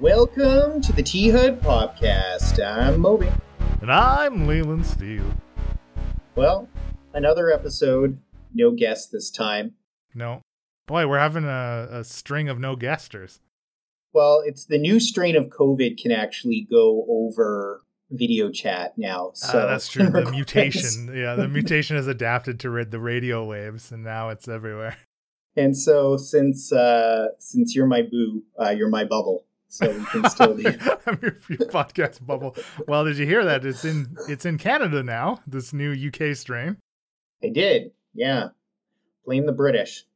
Welcome to the T-HUD Podcast. I'm Moby. And I'm Leland Steele. Well, another episode. No guest this time. No. Boy, we're having a string of no guesters. Well, it's the new strain of COVID can actually go over video chat now. So that's true. The mutation. Yeah, the mutation has adapted to the radio waves, and now it's everywhere. And so since you're my boo, you're my bubble. So we can still do your podcast bubble. Well, did you hear that? It's in Canada now, this new UK strain. I did. Yeah. Blame the British.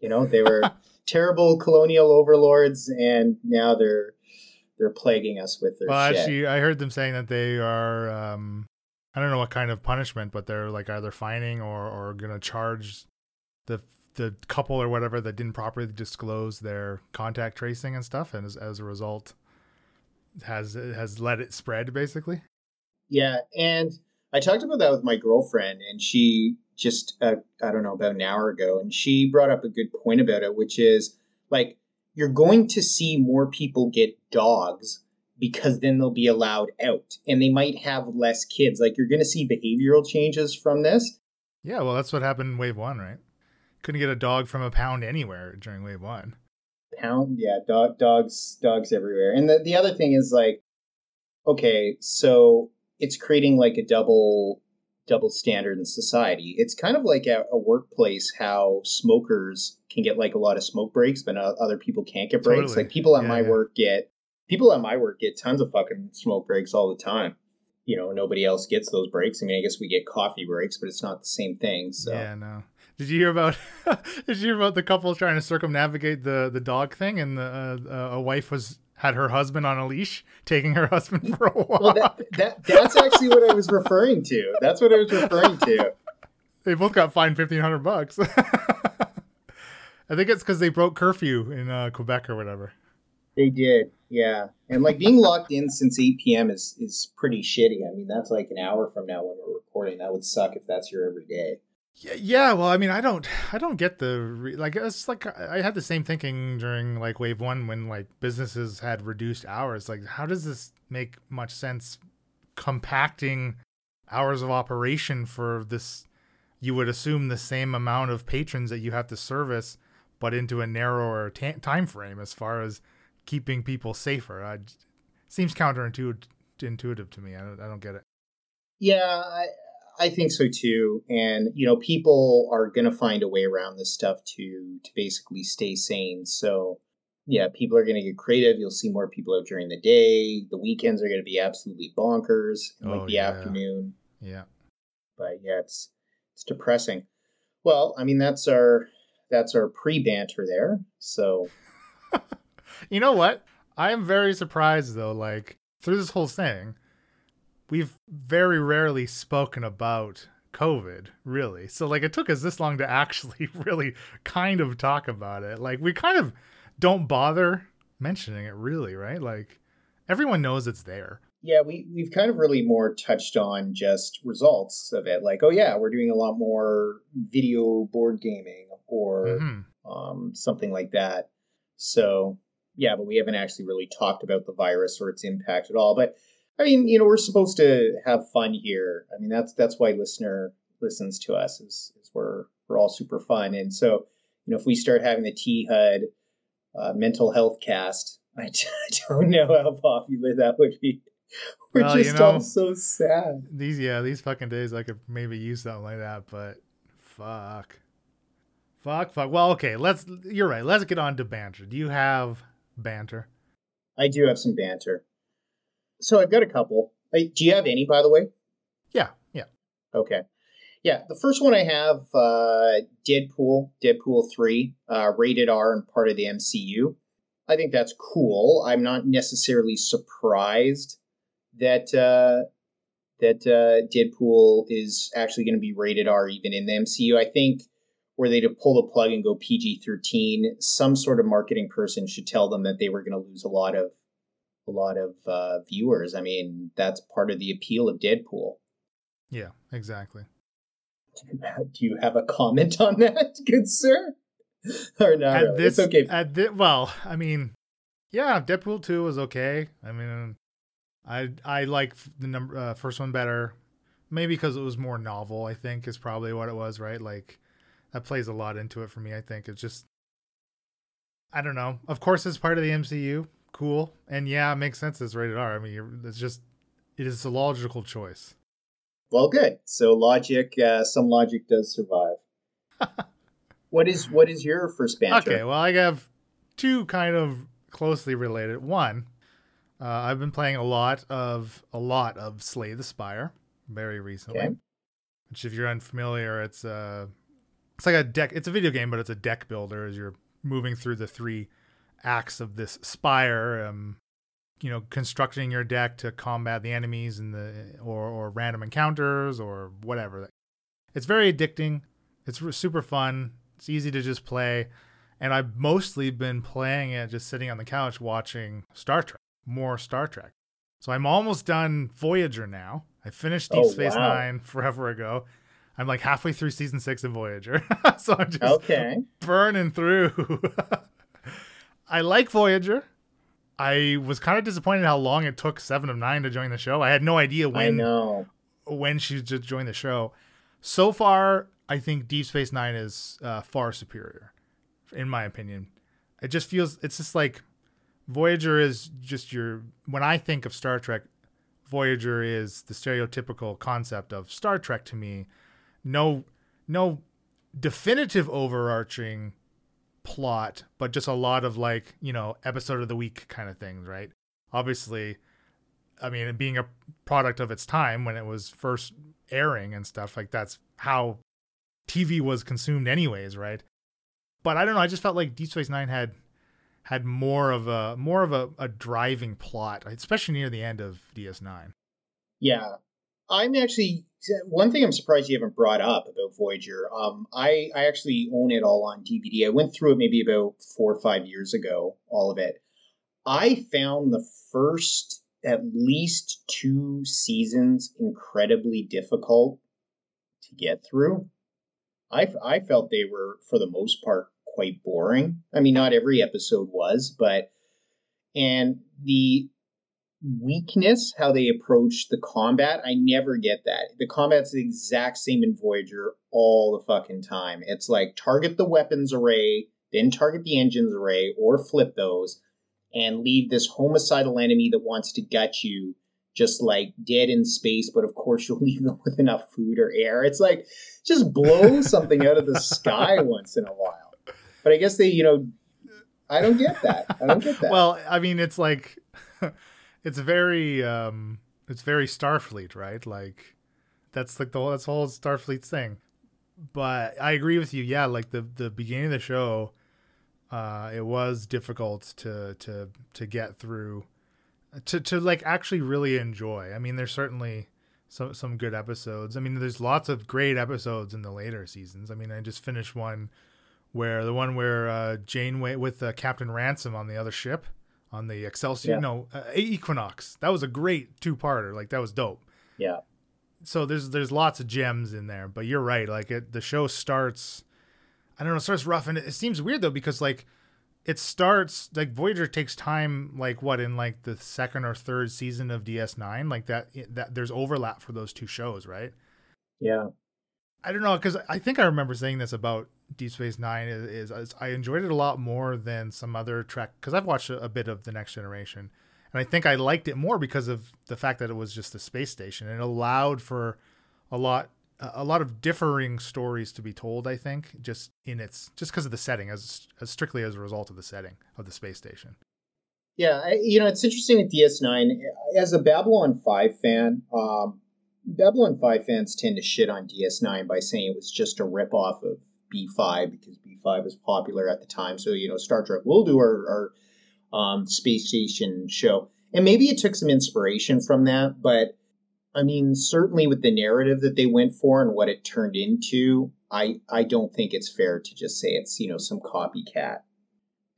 You know, they were terrible colonial overlords, and now they're plaguing us with their shit. Actually, I heard them saying that they are, I don't know what kind of punishment, but they're like either fining or going to charge the couple or whatever that didn't properly disclose their contact tracing and stuff, and as a result has let it spread, basically. Yeah, and I talked about that with my girlfriend, and she just, I don't know, about an hour ago, and she brought up a good point about it, which is, like, you're going to see more people get dogs because then they'll be allowed out, and they might have less kids. Like, you're going to see behavioral changes from this. Yeah, well, that's what happened in wave one, right? Couldn't get a dog from a pound anywhere during wave one. Pound? Yeah, dogs everywhere. And the other thing is, like, okay, so it's creating like a double standard in society. It's kind of like a workplace, how smokers can get like a lot of smoke breaks, but other people can't get breaks. Totally. Like people at my work get tons of fucking smoke breaks all the time. You know, nobody else gets those breaks. I mean, I guess we get coffee breaks, but it's not the same thing. So yeah, no. Did you hear about the couple trying to circumnavigate the dog thing, and a wife had her husband on a leash, taking her husband for a walk? Well, that's actually what I was referring to. That's what I was referring to. They both got fined $1,500. I think it's because they broke curfew in Quebec or whatever. They did, yeah. And like being locked in since 8 p.m. is pretty shitty. I mean, that's like an hour from now when we're recording. That would suck if that's your everyday. Yeah, well, I mean, I don't get like, it's like I had the same thinking during like wave one when like businesses had reduced hours. Like, how does this make much sense compacting hours of operation for this? You would assume the same amount of patrons that you have to service, but into a narrower time frame as far as keeping people safer. It seems counterintuitive to me. I don't get it. Yeah, I think so too. And, you know, people are going to find a way around this stuff to basically stay sane. So yeah, people are going to get creative. You'll see more people out during the day. The weekends are going to be absolutely bonkers, afternoon. Yeah. But yeah, it's depressing. Well, I mean, that's our pre-banter there. So you know what? I am very surprised though, like through this whole thing, we've very rarely spoken about COVID, really. So, like, it took us this long to actually really kind of talk about it. Like, we kind of don't bother mentioning it, really, right? Like, everyone knows it's there. Yeah, we've kind of really more touched on just results of it. Like, oh, yeah, we're doing a lot more video board gaming or something like that. So, yeah, but we haven't actually really talked about the virus or its impact at all. But I mean, you know, we're supposed to have fun here. I mean, that's why listener listens to us is we're all super fun. And so, you know, if we start having the T-HUD mental health cast, I don't know how popular that would be. We're all so sad. These fucking days, I could maybe use something like that, but fuck. Well, okay, you're right. Let's get on to banter. Do you have banter? I do have some banter. So I've got a couple. Do you have any, by the way? Yeah. Okay. Yeah, the first one I have, Deadpool 3, rated R and part of the MCU. I think that's cool. I'm not necessarily surprised that Deadpool is actually going to be rated R even in the MCU. I think were they to pull the plug and go PG-13, some sort of marketing person should tell them that they were going to lose a lot of viewers. I mean, that's part of the appeal of Deadpool. Yeah, exactly. Do you have a comment on that, good sir? Or not? Really? It's okay. Well, I mean, Yeah, Deadpool 2 was okay. I mean, I like the first one better. Maybe because it was more novel, I think, is probably what it was, right? Like, that plays a lot into it for me, I think. It's just, I don't know. Of course, it's part of the MCU. Cool. And yeah, it makes sense it's rated R. I mean, it's just, it is a logical choice. Well, good. So logic, some logic does survive. What is your first banter? Okay, well, I have two kind of closely related. One, I've been playing a lot of Slay the Spire. Very recently, okay. Which, if you're unfamiliar, it's like a deck. It's a video game, but it's a deck builder as you're moving through the three acts of this spire. You know, constructing your deck to combat the enemies and or random encounters or whatever. It's very addicting. It's super fun. It's easy to just play, and I've mostly been playing it just sitting on the couch watching Star Trek, more Star Trek. So I'm almost done Voyager now. I finished Deep Space Nine forever ago. I'm like halfway through season 6 of Voyager. So I'm just burning through. I like Voyager. I was kind of disappointed how long it took Seven of Nine to join the show. I had no idea when she just joined the show. So far, I think Deep Space Nine is far superior, in my opinion. It just feels, it's just like Voyager is just when I think of Star Trek, Voyager is the stereotypical concept of Star Trek to me. No definitive overarching plot, but just a lot of like, you know, episode of the week kind of things, right? Obviously, I mean, it being a product of its time when it was first airing and stuff, like that's how TV was consumed anyways, right? But I don't know, I just felt like Deep Space Nine had more of a driving plot, especially near the end of DS9. Yeah. One thing I'm surprised you haven't brought up about Voyager, I actually own it all on DVD. I went through it maybe about 4 or 5 years ago, all of it. I found the first at least 2 seasons incredibly difficult to get through. I felt they were, for the most part, quite boring. I mean, not every episode was, and the weakness, how they approach the combat, I never get that. The combat's the exact same in Voyager all the fucking time. It's like target the weapons array, then target the engines array, or flip those, and leave this homicidal enemy that wants to gut you just like dead in space, but of course you'll leave them with enough food or air. It's like, just blow something out of the sky once in a while. But I guess I don't get that. Well, I mean, it's like, it's very Starfleet, right? Like that's like that's the whole Starfleet thing. But I agree with you. Yeah. Like the beginning of the show, it was difficult to get through to like actually really enjoy. I mean, there's certainly some good episodes. I mean, there's lots of great episodes in the later seasons. I mean, I just finished the one where Janeway with Captain Ransom on the other ship, on the Excelsior, Equinox. That was a great 2-parter. Like that was dope. Yeah. So there's lots of gems in there, but you're right. Like the show starts, I don't know, it starts rough, and it seems weird though because like it starts like Voyager takes time like what in like the second or third season of DS9 like that there's overlap for those two shows, right? Yeah. I don't know because I think I remember saying this about Deep Space Nine is I enjoyed it a lot more than some other Trek because I've watched a bit of The Next Generation, and I think I liked it more because of the fact that it was just a space station and it allowed for a lot of differing stories to be told. I think just because of the setting, as strictly as a result of the setting of the space station. Yeah, it's interesting with DS9 as a Babylon 5 fan. Babylon 5 fans tend to shit on DS9 by saying it was just a ripoff of B5 because B5 was popular at the time. So, you know, Star Trek will do our space station show. And maybe it took some inspiration from that. But, I mean, certainly with the narrative that they went for and what it turned into, I don't think it's fair to just say it's, you know, some copycat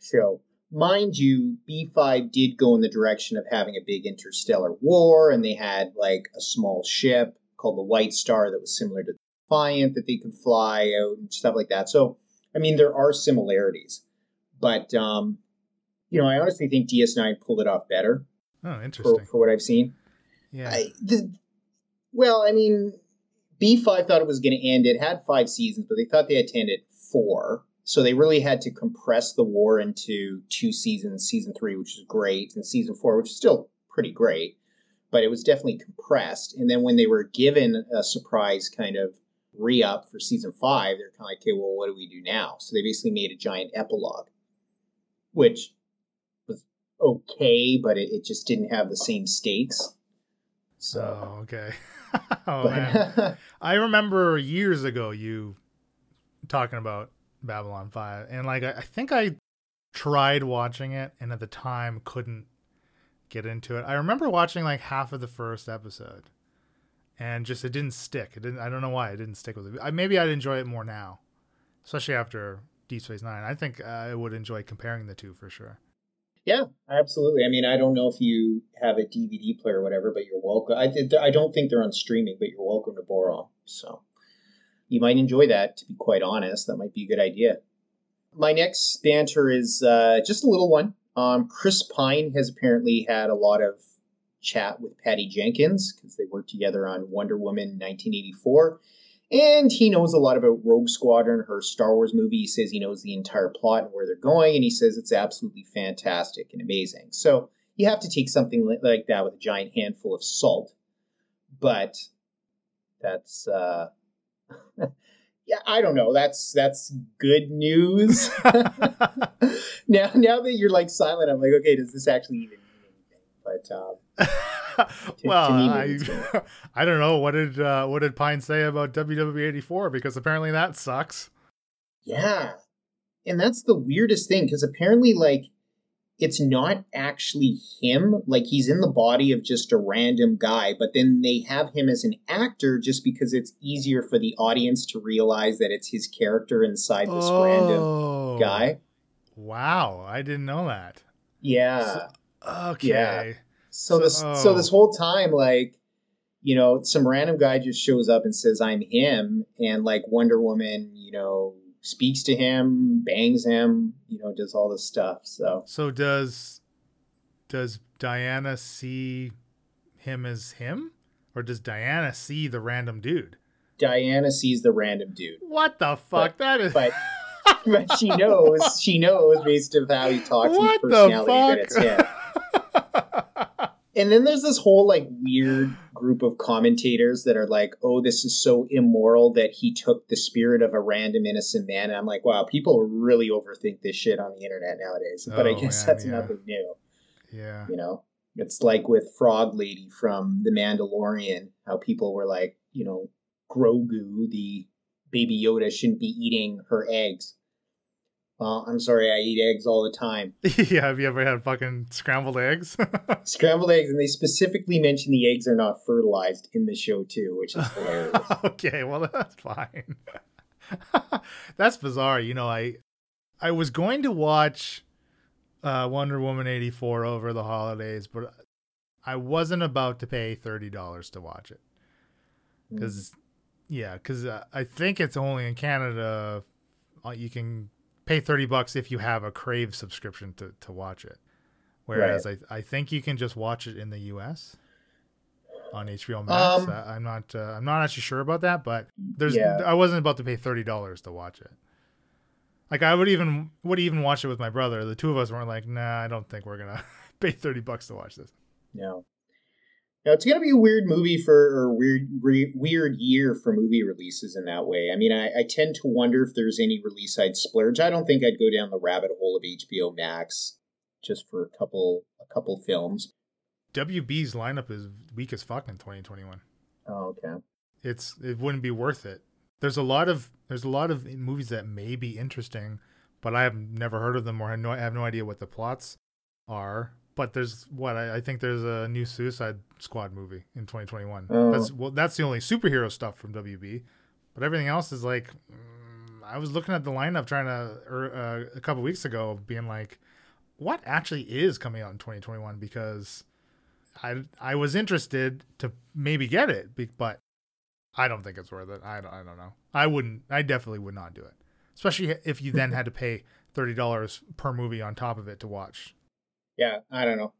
show. Mind you, B5 did go in the direction of having a big interstellar war, and they had, like, a small ship called the White Star that was similar to the Defiant that they could fly out and stuff like that. So, I mean, there are similarities. But You know, I honestly think DS9 pulled it off better. Oh, interesting. For what I've seen. Yeah. B5 thought it was going to end. It had 5 seasons, but they thought they had to end at 4. So they really had to compress the war into 2 seasons, season 3, which is great, and season 4, which is still pretty great. But it was definitely compressed. And then when they were given a surprise kind of re-up for season 5, they're kind of like, okay, well, what do we do now? So they basically made a giant epilogue, which was okay, but it just didn't have the same stakes. So oh, okay. Man. I remember years ago you talking about Babylon 5, and like I think I tried watching it, and at the time couldn't get into it. I remember watching like half of the first episode, and just it didn't stick. I don't know why it didn't stick with it. Maybe I'd enjoy it more now, especially after Deep Space Nine. I think I would enjoy comparing the two for sure. Yeah, absolutely. I mean, I don't know if you have a DVD player or whatever, but you're welcome. I don't think they're on streaming, but you're welcome to borrow. So you might enjoy that, to be quite honest. That might be a good idea. My next banter is just a little one. Chris Pine has apparently had a lot of chat with Patty Jenkins because they worked together on Wonder Woman 1984. And he knows a lot about Rogue Squadron, her Star Wars movie. He says he knows the entire plot and where they're going, and he says it's absolutely fantastic and amazing. So you have to take something like that with a giant handful of salt. But that's, yeah, I don't know. That's good news. Now that you're like silent, I'm like, okay, does this actually even mean anything? But I don't know. What did Pine say about WW84? Because apparently that sucks. Yeah. And that's the weirdest thing, because apparently like it's not actually him. Like he's in the body of just a random guy, but then they have him as an actor just because it's easier for the audience to realize that it's his character inside this random guy. Wow. I didn't know that. Yeah. Okay. Yeah. So this whole time, like, you know, some random guy just shows up and says, I'm him. And like Wonder Woman, you know, speaks to him, bangs him, you know, does all this stuff. So does Diana see him as him, or does Diana see the random dude? Diana sees the random dude. What the fuck? But she knows based on how he talks and his personality that it's him. And then there's this whole like weird group of commentators that are like, oh, this is so immoral that he took the spirit of a random innocent man. And I'm like, wow, people really overthink this shit on the internet nowadays. But I guess that's nothing new. Yeah. You know, it's like with Frog Lady from The Mandalorian, how people were like, you know, Grogu, the baby Yoda, shouldn't be eating her eggs. I'm sorry, I eat eggs all the time. Yeah, have you ever had fucking scrambled eggs? Scrambled eggs, and they specifically mention the eggs are not fertilized in the show too, which is hilarious. Okay, well, that's fine. That's bizarre. You know, I was going to watch Wonder Woman 84 over the holidays, but I wasn't about to pay $30 to watch it. Because I think it's only in Canada you can pay $30 if you have a Crave subscription to watch it, whereas right. I think you can just watch it in the U.S. on HBO Max. I'm not actually sure about that, but I wasn't about to pay $30 to watch it. Like I would even watch it with my brother. The two of us weren't like, nah, I don't think we're gonna pay $30 to watch this. No. Now, it's going to be a weird movie weird year for movie releases in that way. I mean, I tend to wonder if there's any release I'd splurge. I don't think I'd go down the rabbit hole of HBO Max just for a couple films. WB's lineup is weak as fuck in 2021. Oh, okay. It wouldn't be worth it. There's a lot of movies that may be interesting, but I have never heard of them, or I have no idea what the plots are. But I think there's a new Suicide Squad movie in 2021. Oh. That's the only superhero stuff from WB. But everything else is like, I was looking at the lineup a couple weeks ago, being like, what actually is coming out in 2021? Because I was interested to maybe get it, but I don't think it's worth it. I don't know. I definitely would not do it. Especially if you then had to pay $30 per movie on top of it to watch yeah, I don't know.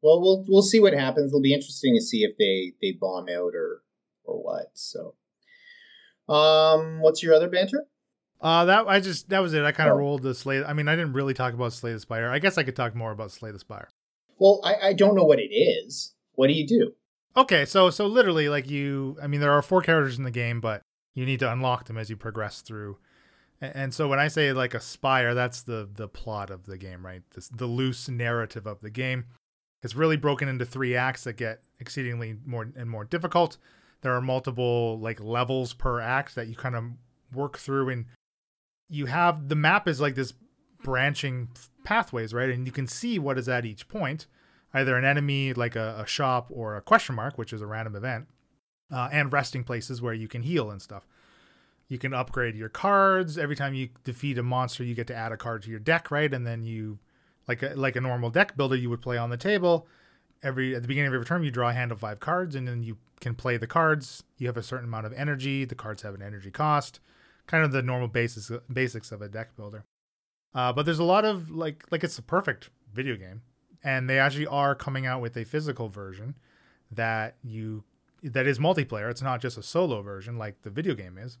Well, we'll see what happens. It'll be interesting to see if they bomb out or what. So, what's your other banter? That was it. I kind of rolled the Slay. I mean, I didn't really talk about Slay the Spire. I guess I could talk more about Slay the Spire. Well, I don't know what it is. What do you do? Okay, so literally, there are 4 characters in the game, but you need to unlock them as you progress through. And so when I say like a spire, that's the plot of the game, right? The loose narrative of the game. It's really broken into 3 acts that get exceedingly more difficult. There are multiple like levels per act that you kind of work through, and you have the map is like this branching pathways, right? And you can see what is at each point, either an enemy, like a shop, or a question mark, which is a random event, and resting places where you can heal and stuff. You can upgrade your cards. Every time you defeat a monster, you get to add a card to your deck, right? And then you, like a normal deck builder you would play on the table, at the beginning of every turn, you draw a hand of 5 cards, and then you can play the cards. You have a certain amount of energy. The cards have an energy cost. Kind of the normal basics of a deck builder. But there's a lot of, like it's a perfect video game. And they actually are coming out with a physical version that is multiplayer. It's not just a solo version like the video game is.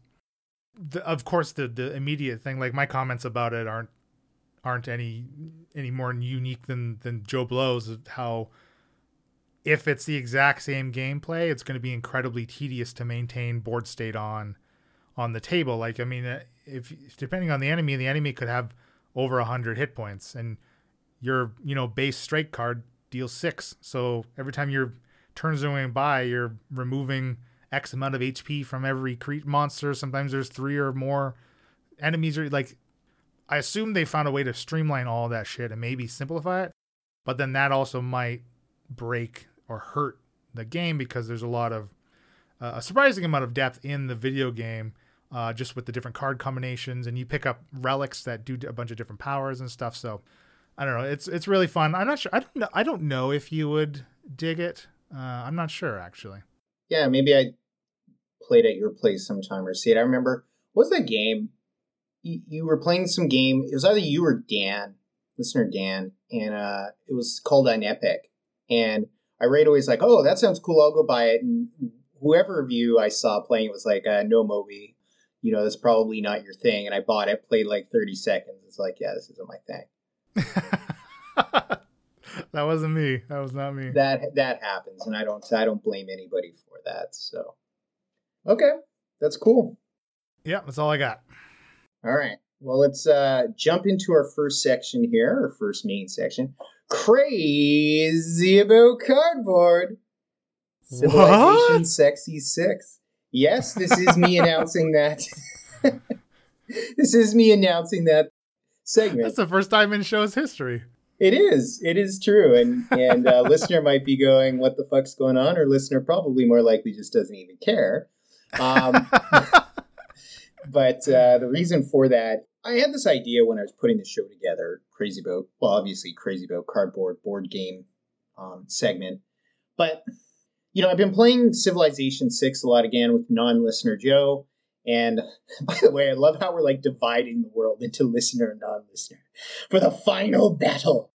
Of course, the immediate thing, like my comments about it aren't any more unique than Joe Blow's. How if it's the exact same gameplay, it's going to be incredibly tedious to maintain board state on the table. Like, I mean, if depending on the enemy could have over 100 hit points, and your base strike card deals 6. So every time your turns are going by, you're removing X amount of HP from every monster. Sometimes there's 3 or more enemies. Or like, I assume they found a way to streamline all that shit and maybe simplify it. But then that also might break or hurt the game, because there's a lot of a surprising amount of depth in the video game, just with the different card combinations, and you pick up relics that do a bunch of different powers and stuff. So I don't know. It's really fun. I'm not sure. I don't know if you would dig it. I'm not sure actually. Yeah, maybe I played at your place sometime or see it. I remember, what was that game? You were playing some game. It was either you or Dan, listener Dan, and it was called An Epic. And I right away was like, oh, that sounds cool. I'll go buy it. And whoever of you I saw playing it was like, no, Moby, that's probably not your thing. And I bought it, played like 30 seconds. It's like, yeah, this isn't my thing. That wasn't me. That was not me. That happens, and I don't blame anybody for that. So, okay, that's cool. Yeah, that's all I got. All right. Well, let's jump into our first section here, our first main section. Crazy about cardboard. Civilization what? Sexy 6. Yes, this is me announcing that. This is me announcing that segment. That's the first time in show's history. It is. It is true. And listener might be going, what the fuck's going on? Or listener probably more likely just doesn't even care. But the reason for that, I had this idea when I was putting the show together, Crazy About Cardboard board game segment. But, I've been playing Civilization VI a lot again with non-listener Joe. And by the way, I love how we're like dividing the world into listener and non-listener for the final battle.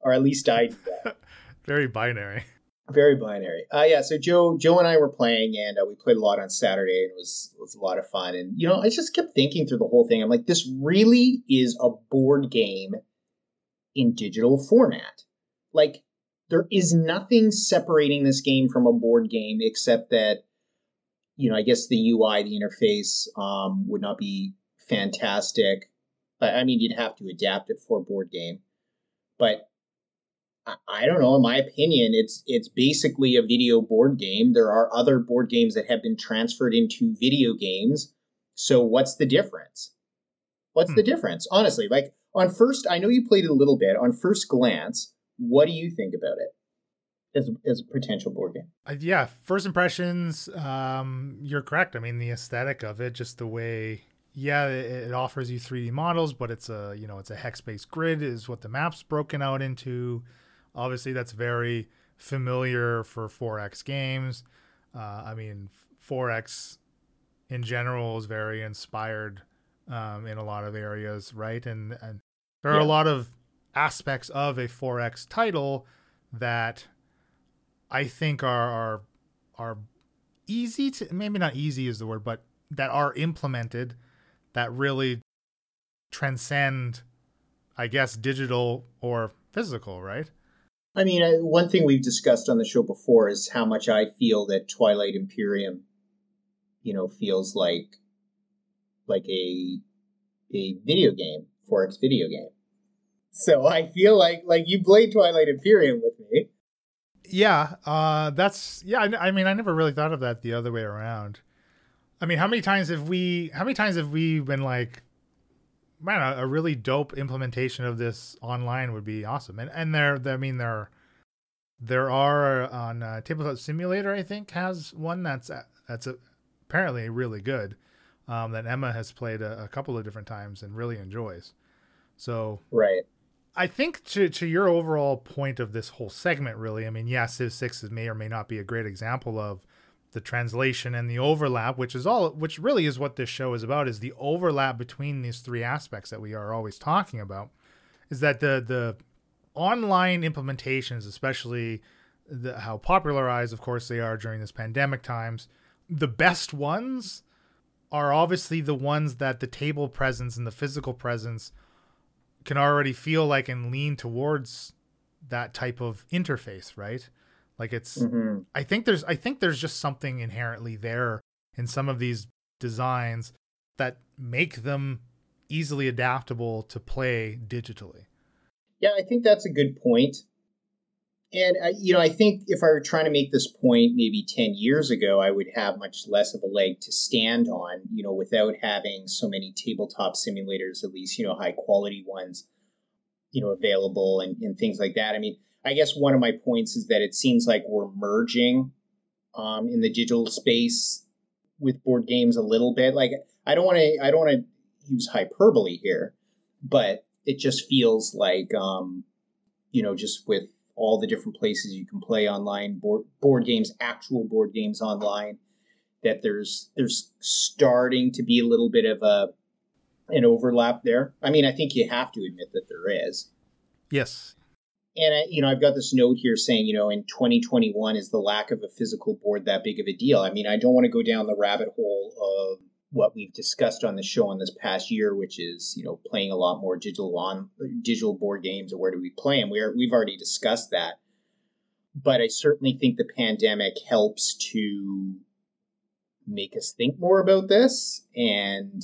Or at least I did that. Very binary. Yeah, so Joe and I were playing, and we played a lot on Saturday, and it was a lot of fun. And, I just kept thinking through the whole thing. I'm like, this really is a board game in digital format. Like, there is nothing separating this game from a board game except that, I guess the UI, the interface would not be fantastic. But, I mean, you'd have to adapt it for a board game. But I don't know. In my opinion, it's basically a video board game. There are other board games that have been transferred into video games. So what's the difference? Honestly, like on first, I know you played it a little bit. On first glance, what do you think about it? As a potential board game. Yeah, first impressions, you're correct. I mean, the aesthetic of it, just the way, it offers you 3D models, but it's a, it's a hex-based grid is what the map's broken out into. Obviously, that's very familiar for 4X games. 4X in general is very inspired in a lot of areas, right? And there are a lot of aspects of a 4X title that I think are easy to, maybe not easy is the word, but that are implemented, that really transcend, I guess, digital or physical, right? I mean, one thing we've discussed on the show before is how much I feel that Twilight Imperium, you know, feels like a video game, 4X video game. So I feel like you played Twilight Imperium with me. Yeah, I never really thought of that the other way around. I mean, how many times have we been like, man, a really dope implementation of this online would be awesome. And there are on Tabletop Simulator, I think, has one that's apparently really good, that Emma has played a couple of different times and really enjoys. So right. I think to your overall point of this whole segment, really, I mean, yeah, Civ 6 may or may not be a great example of the translation and the overlap, which really is what this show is about, is the overlap between these three aspects that we are always talking about, is that the online implementations, especially how popularized, of course, they are during this pandemic times, the best ones are obviously the ones that the table presence and the physical presence can already feel like and lean towards that type of interface, right? Like it's, mm-hmm. I think there's just something inherently there in some of these designs that make them easily adaptable to play digitally. Yeah, I think that's a good point. And, I think if I were trying to make this point maybe 10 years ago, I would have much less of a leg to stand on, you know, without having so many tabletop simulators, at least, you know, high quality ones, you know, available and things like that. I mean, I guess one of my points is that it seems like we're merging in the digital space with board games a little bit. Like, I don't want to use hyperbole here, but it just feels like, just with all the different places you can play online, board games, actual board games online, that there's starting to be a little bit of an overlap there. I mean, I think you have to admit that there is. Yes. And, I've got this note here saying, you know, in 2021, is the lack of a physical board that big of a deal? I mean, I don't want to go down the rabbit hole of what we've discussed on the show in this past year, which is, you know, playing a lot more digital board games, or where do we play them? We've already discussed that. But I certainly think the pandemic helps to make us think more about this and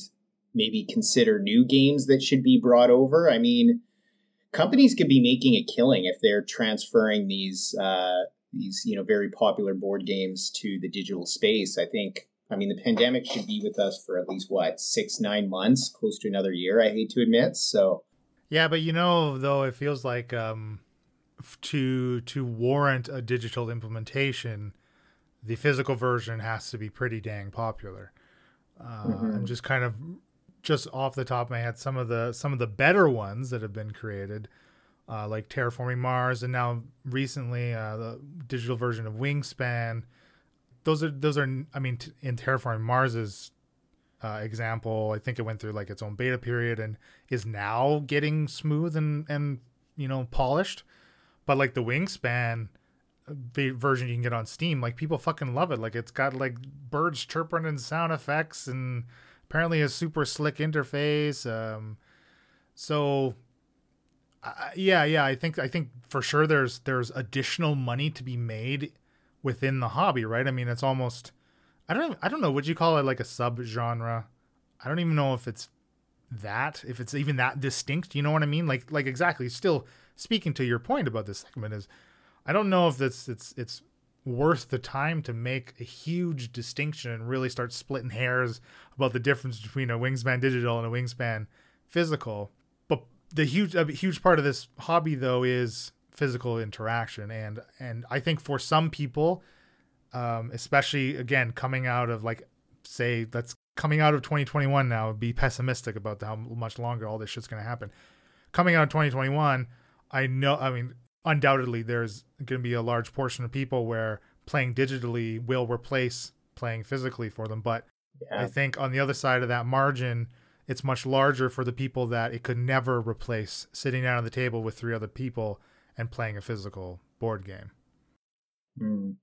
maybe consider new games that should be brought over. I mean, companies could be making a killing if they're transferring these very popular board games to the digital space. I mean, the pandemic should be with us for at least, 6-9 months, close to another year, I hate to admit. So, yeah, but, it feels like to warrant a digital implementation, the physical version has to be pretty dang popular. Mm-hmm. I'm just off the top of my head, some of the better ones that have been created, like Terraforming Mars, and now recently the digital version of Wingspan. In Terraforming Mars's example, I think it went through like its own beta period and is now getting smooth and polished. But like the Wingspan version you can get on Steam, like people fucking love it. Like it's got like birds chirping and sound effects and apparently a super slick interface. I think for sure there's additional money to be made within the hobby, right? I mean, it's almost, I don't know, would you call it like a sub-genre? I don't even know if it's even that distinct, you know what I mean? Like exactly, still speaking to your point about this segment is, I don't know if it's worth the time to make a huge distinction and really start splitting hairs about the difference between a Wingspan digital and a Wingspan physical. But the huge part of this hobby, though, is physical interaction, and I think for some people, especially again coming out of 2021 now, be pessimistic about how much longer all this shit's going to happen. Coming out of 2021, undoubtedly there's going to be a large portion of people where playing digitally will replace playing physically for them. But yeah. I think on the other side of that margin it's much larger for the people that it could never replace sitting down at the table with three other people and playing a physical board game. Mm.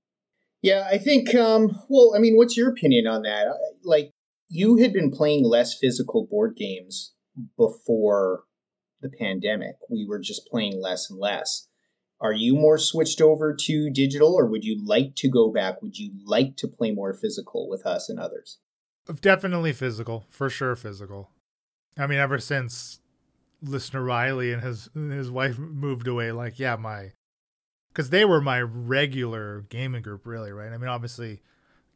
Yeah, I think, well, I mean, what's your opinion on that? Like, you had been playing less physical board games before the pandemic. We were just playing less and less. Are you more switched over to digital, or would you like to go back? Would you like to play more physical with us and others? Definitely physical, for sure physical. I mean, ever since listener Riley and his wife moved away, like, yeah, because they were my regular gaming group, really, right? I mean, obviously,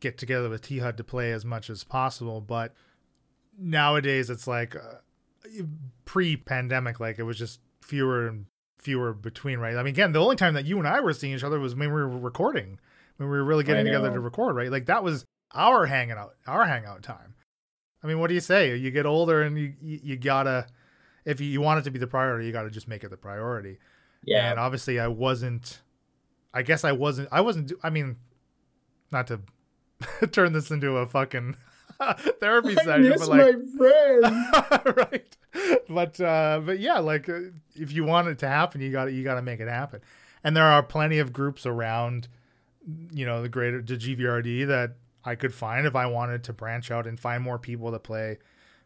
get together with T-HUD to play as much as possible, but nowadays it's like pre-pandemic, like it was just fewer and fewer between, right? I mean, again, the only time that you and I were seeing each other was when we were recording, when we were really getting together to record, right? Like that was our hangout time. I mean, what do you say? You get older and you gotta, if you want it to be the priority, you gotta just make it the priority. Yeah. And obviously I wasn't, I mean, not to turn this into a fucking therapy session, but like, my friend. Right. But yeah, like if you want it to happen, you gotta make it happen. And there are plenty of groups around, you know, the GVRD that I could find if I wanted to branch out and find more people to play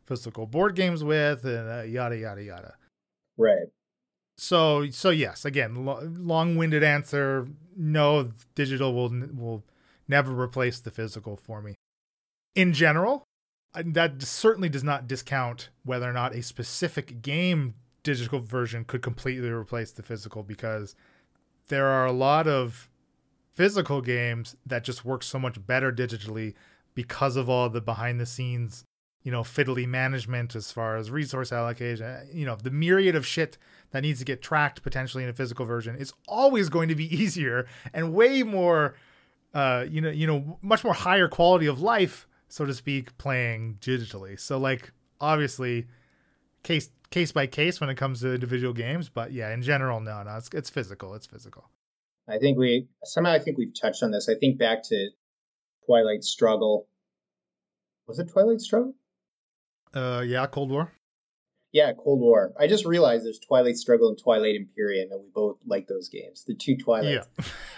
physical board games with, and yada, yada, yada. Right. So yes, again, long-winded answer. No, digital will never replace the physical for me. In general, that certainly does not discount whether or not a specific game digital version could completely replace the physical, because there are a lot of physical games that just work so much better digitally because of all the behind the scenes, you know, fiddly management as far as resource allocation, you know, the myriad of shit that needs to get tracked potentially in a physical version is always going to be easier and way more, much more higher quality of life, so to speak, playing digitally. So like, obviously case by case when it comes to individual games, but yeah, in general, no, it's physical. It's physical. I think we've touched on this. I think back to Twilight Struggle. Was it Twilight Struggle? Yeah, Cold War. Yeah, Cold War. I just realized there's Twilight Struggle and Twilight Imperium, and we both like those games. The two Twilights.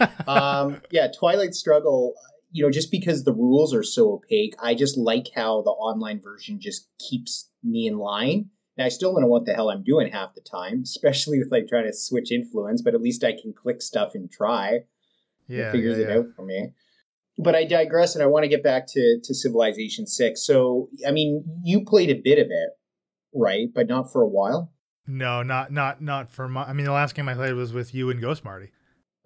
Yeah. Yeah, Twilight Struggle, you know, just because the rules are so opaque, I just like how the online version just keeps me in line. And I still don't know what the hell I'm doing half the time, especially with like trying to switch influence, but at least I can click stuff and try. Yeah. It figures it out for me. But I digress, and I want to get back to Civilization VI. So, I mean, you played a bit of it, right? But not for a while? No, not for my... I mean, the last game I played was with you and Ghost Marty.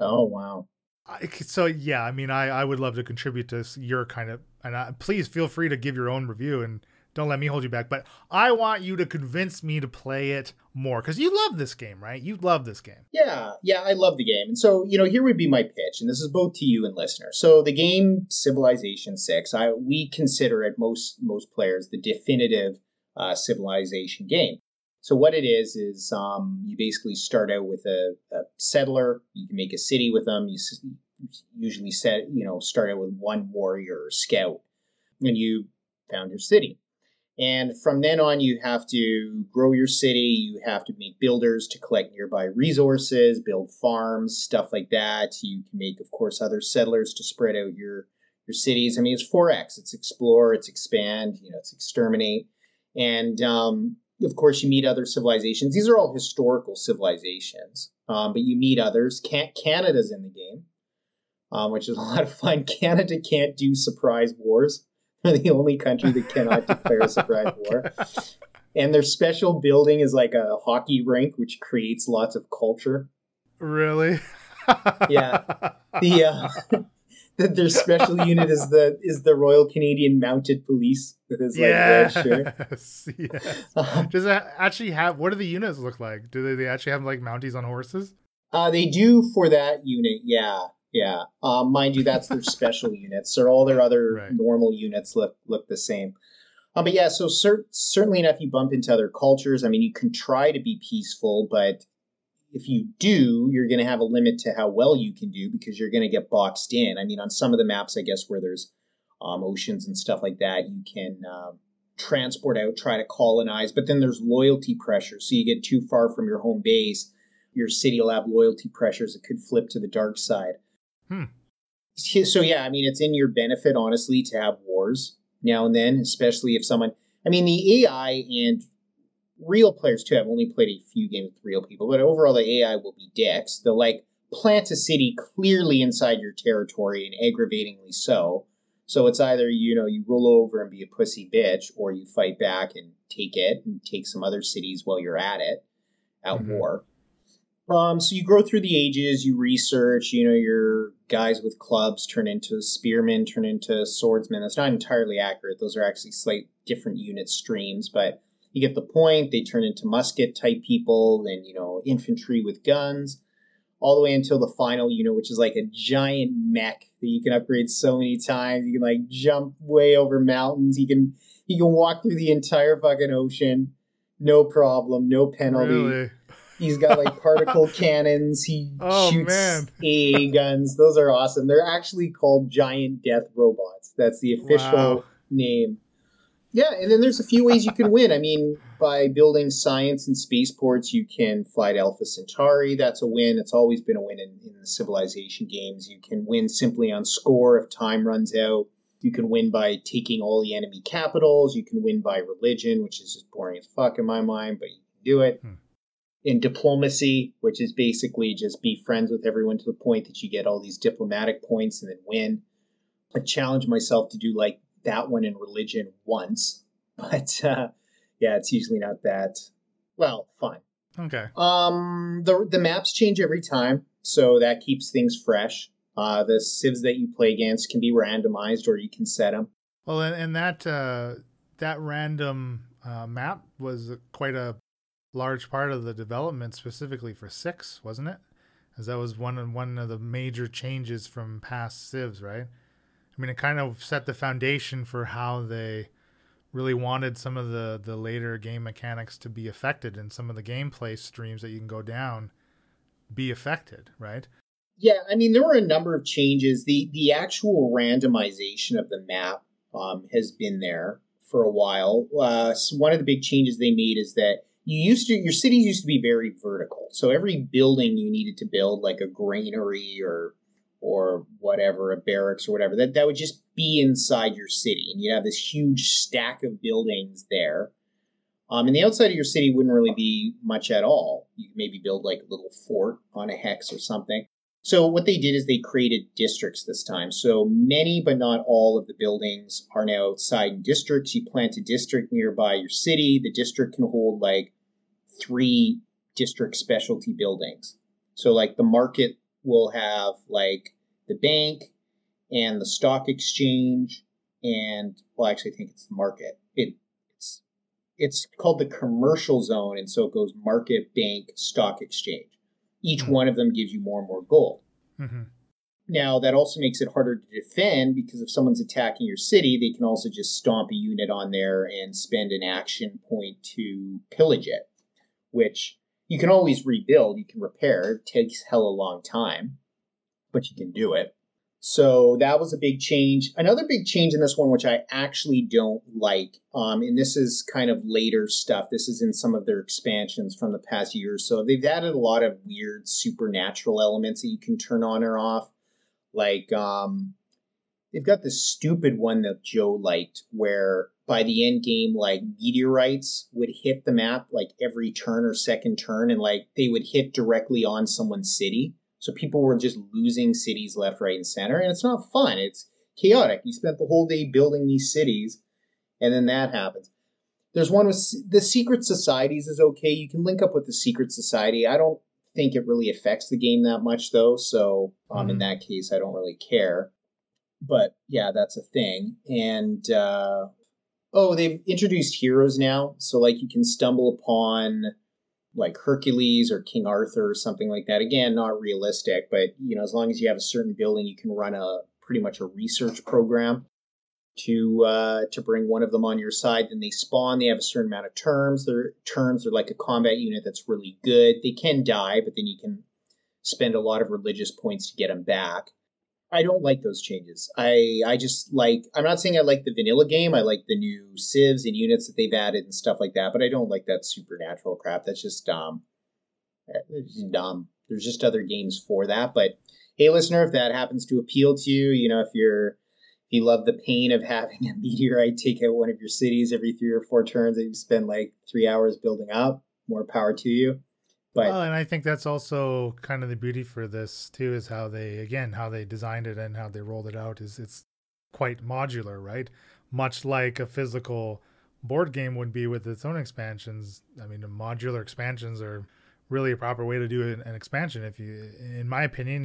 Oh, wow. I would love to contribute to your kind of... And please feel free to give your own review and... Don't let me hold you back, but I want you to convince me to play it more, because you love this game, right? You love this game. Yeah, I love the game. And so, you know, here would be my pitch, and this is both to you and listeners. So the game Civilization VI, we consider it, most players, the definitive Civilization game. So what it is you basically start out with a settler. You can make a city with them. You usually start out with one warrior or scout, and you found your city. And from then on, you have to grow your city. You have to make builders to collect nearby resources, build farms, stuff like that. You can make, of course, other settlers to spread out your cities. I mean, it's 4X. It's explore, it's expand, you know, it's exterminate. And, of course, you meet other civilizations. These are all historical civilizations, but you meet others. Canada's in the game, which is a lot of fun. Canada can't do surprise wars. They're the only country that cannot declare a surprise war. And their special building is like a hockey rink, which creates lots of culture. Really? Yeah. Their special unit is the Royal Canadian Mounted Police with his like red shirt. Yes. Does that actually have, what do the units look like? Do they actually have like Mounties on horses? They do for that unit, yeah. Yeah. Mind you, that's their special units. So all their other normal units look the same. But yeah, so certainly enough, you bump into other cultures. I mean, you can try to be peaceful, but if you do, you're going to have a limit to how well you can do, because you're going to get boxed in. I mean, on some of the maps, I guess, where there's oceans and stuff like that, you can transport out, try to colonize, but then there's loyalty pressure. So you get too far from your home base, your city will have loyalty pressures that could flip to the dark side. So yeah, I mean, it's in your benefit, honestly, to have wars now and then, especially if someone, I mean, the AI and real players too, I've only played a few games with real people, but overall the AI will be dicks. They'll like plant a city clearly inside your territory, and aggravatingly so. So it's either, you know, you roll over and be a pussy bitch, or you fight back and take it and take some other cities while you're at it, at war. So you grow through the ages, you research, you know, your guys with clubs turn into spearmen, turn into swordsmen. That's not entirely accurate. Those are actually slight different unit streams, but you get the point. They turn into musket type people, then, you know, infantry with guns, all the way until the final unit, which is like a giant mech that you can upgrade so many times. You can like jump way over mountains. You can walk through the entire fucking ocean. No problem. No penalty. Really? He's got like particle cannons. He shoots AA guns. Those are awesome. They're actually called giant death robots. That's the official name. Yeah, and then there's a few ways you can win. I mean, by building science and spaceports, you can fly to Alpha Centauri. That's a win. It's always been a win in the Civilization games. You can win simply on score if time runs out. You can win by taking all the enemy capitals. You can win by religion, which is just boring as fuck in my mind, but you can do it. In diplomacy, which is basically just be friends with everyone to the point that you get all these diplomatic points and then win. I challenge myself to do like that one in religion once, but yeah, it's usually not that well fun. Okay. The maps change every time, so that keeps things fresh. The civs that you play against can be randomized, or you can set them. Well, and that that random map was quite a large part of the development specifically for 6, wasn't it? As that was one of the major changes from past civs, right? I mean, it kind of set the foundation for how they really wanted some of the later game mechanics to be affected, and some of the gameplay streams that you can go down be affected, right? Yeah, I mean, there were a number of changes. The actual randomization of the map has been there for a while. So one of the big changes they made is that your cities used to be very vertical. So every building you needed to build, like a granary or whatever, a barracks or whatever, that would just be inside your city. And you'd have this huge stack of buildings there. And the outside of your city wouldn't really be much at all. You could maybe build like a little fort on a hex or something. So what they did is they created districts this time. So many, but not all, of the buildings are now outside districts. You plant a district nearby your city. The district can hold like 3 district specialty buildings. So like the market will have like the bank and the stock exchange and, well, actually I think it's the market. It's called the commercial zone, and so it goes market, bank, stock exchange. Each one of them gives you more and more gold. Now that also makes it harder to defend, because if someone's attacking your city, they can also just stomp a unit on there and spend an action point to pillage it, which you can always rebuild, you can repair. It takes hell a long time, but you can do it. So that was a big change. Another big change in this one, which I actually don't like, and this is kind of later stuff. This is in some of their expansions from the past year or so. They've added a lot of weird supernatural elements that you can turn on or off. Like, they've got this stupid one that Joe liked where by the end game, like meteorites would hit the map like every turn or second turn, and like they would hit directly on someone's city. So people were just losing cities left, right, and center, and it's not fun. It's chaotic. You spent the whole day building these cities, and then that happens. There's one with the secret societies is okay. You can link up with the secret society. I don't think it really affects the game that much though. So in that case, I don't really care. But yeah, that's a thing. And they've introduced heroes now. So like you can stumble upon like Hercules or King Arthur or something like that. Again, not realistic, but you know, as long as you have a certain building, you can run a pretty much a research program to bring one of them on your side. Then they spawn. They have a certain amount of terms. Their terms are like a combat unit that's really good. They can die, but then you can spend a lot of religious points to get them back. I don't like those changes. I just like, I'm not saying I like the vanilla game. I like the new civs and units that they've added and stuff like that, but I don't like that supernatural crap. That's just dumb. There's just other games for that. But hey, listener, if that happens to appeal to you, you know, if you love the pain of having a meteorite take out one of your cities every 3 or 4 turns that you spend like 3 hours building up, more power to you. But, well, and I think that's also kind of the beauty for this too, is how they designed it and how they rolled it out is it's quite modular, right? Much like a physical board game would be with its own expansions. I mean, the modular expansions are really a proper way to do an expansion. If you, in my opinion,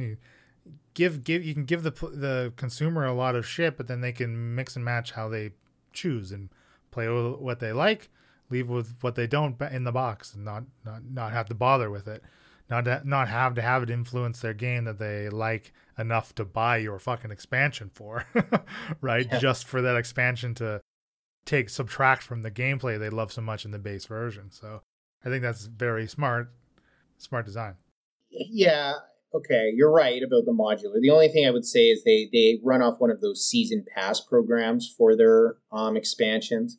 you can give the consumer a lot of shit, but then they can mix and match how they choose and play with what they like. Leave with what they don't in the box and not have to bother with it, not have to have it influence their game that they like enough to buy your fucking expansion for, right? Yeah. Just for that expansion to subtract from the gameplay they love so much in the base version. So I think that's very smart design. Yeah. Okay. You're right about the modular. The only thing I would say is they run off one of those season pass programs for their expansions,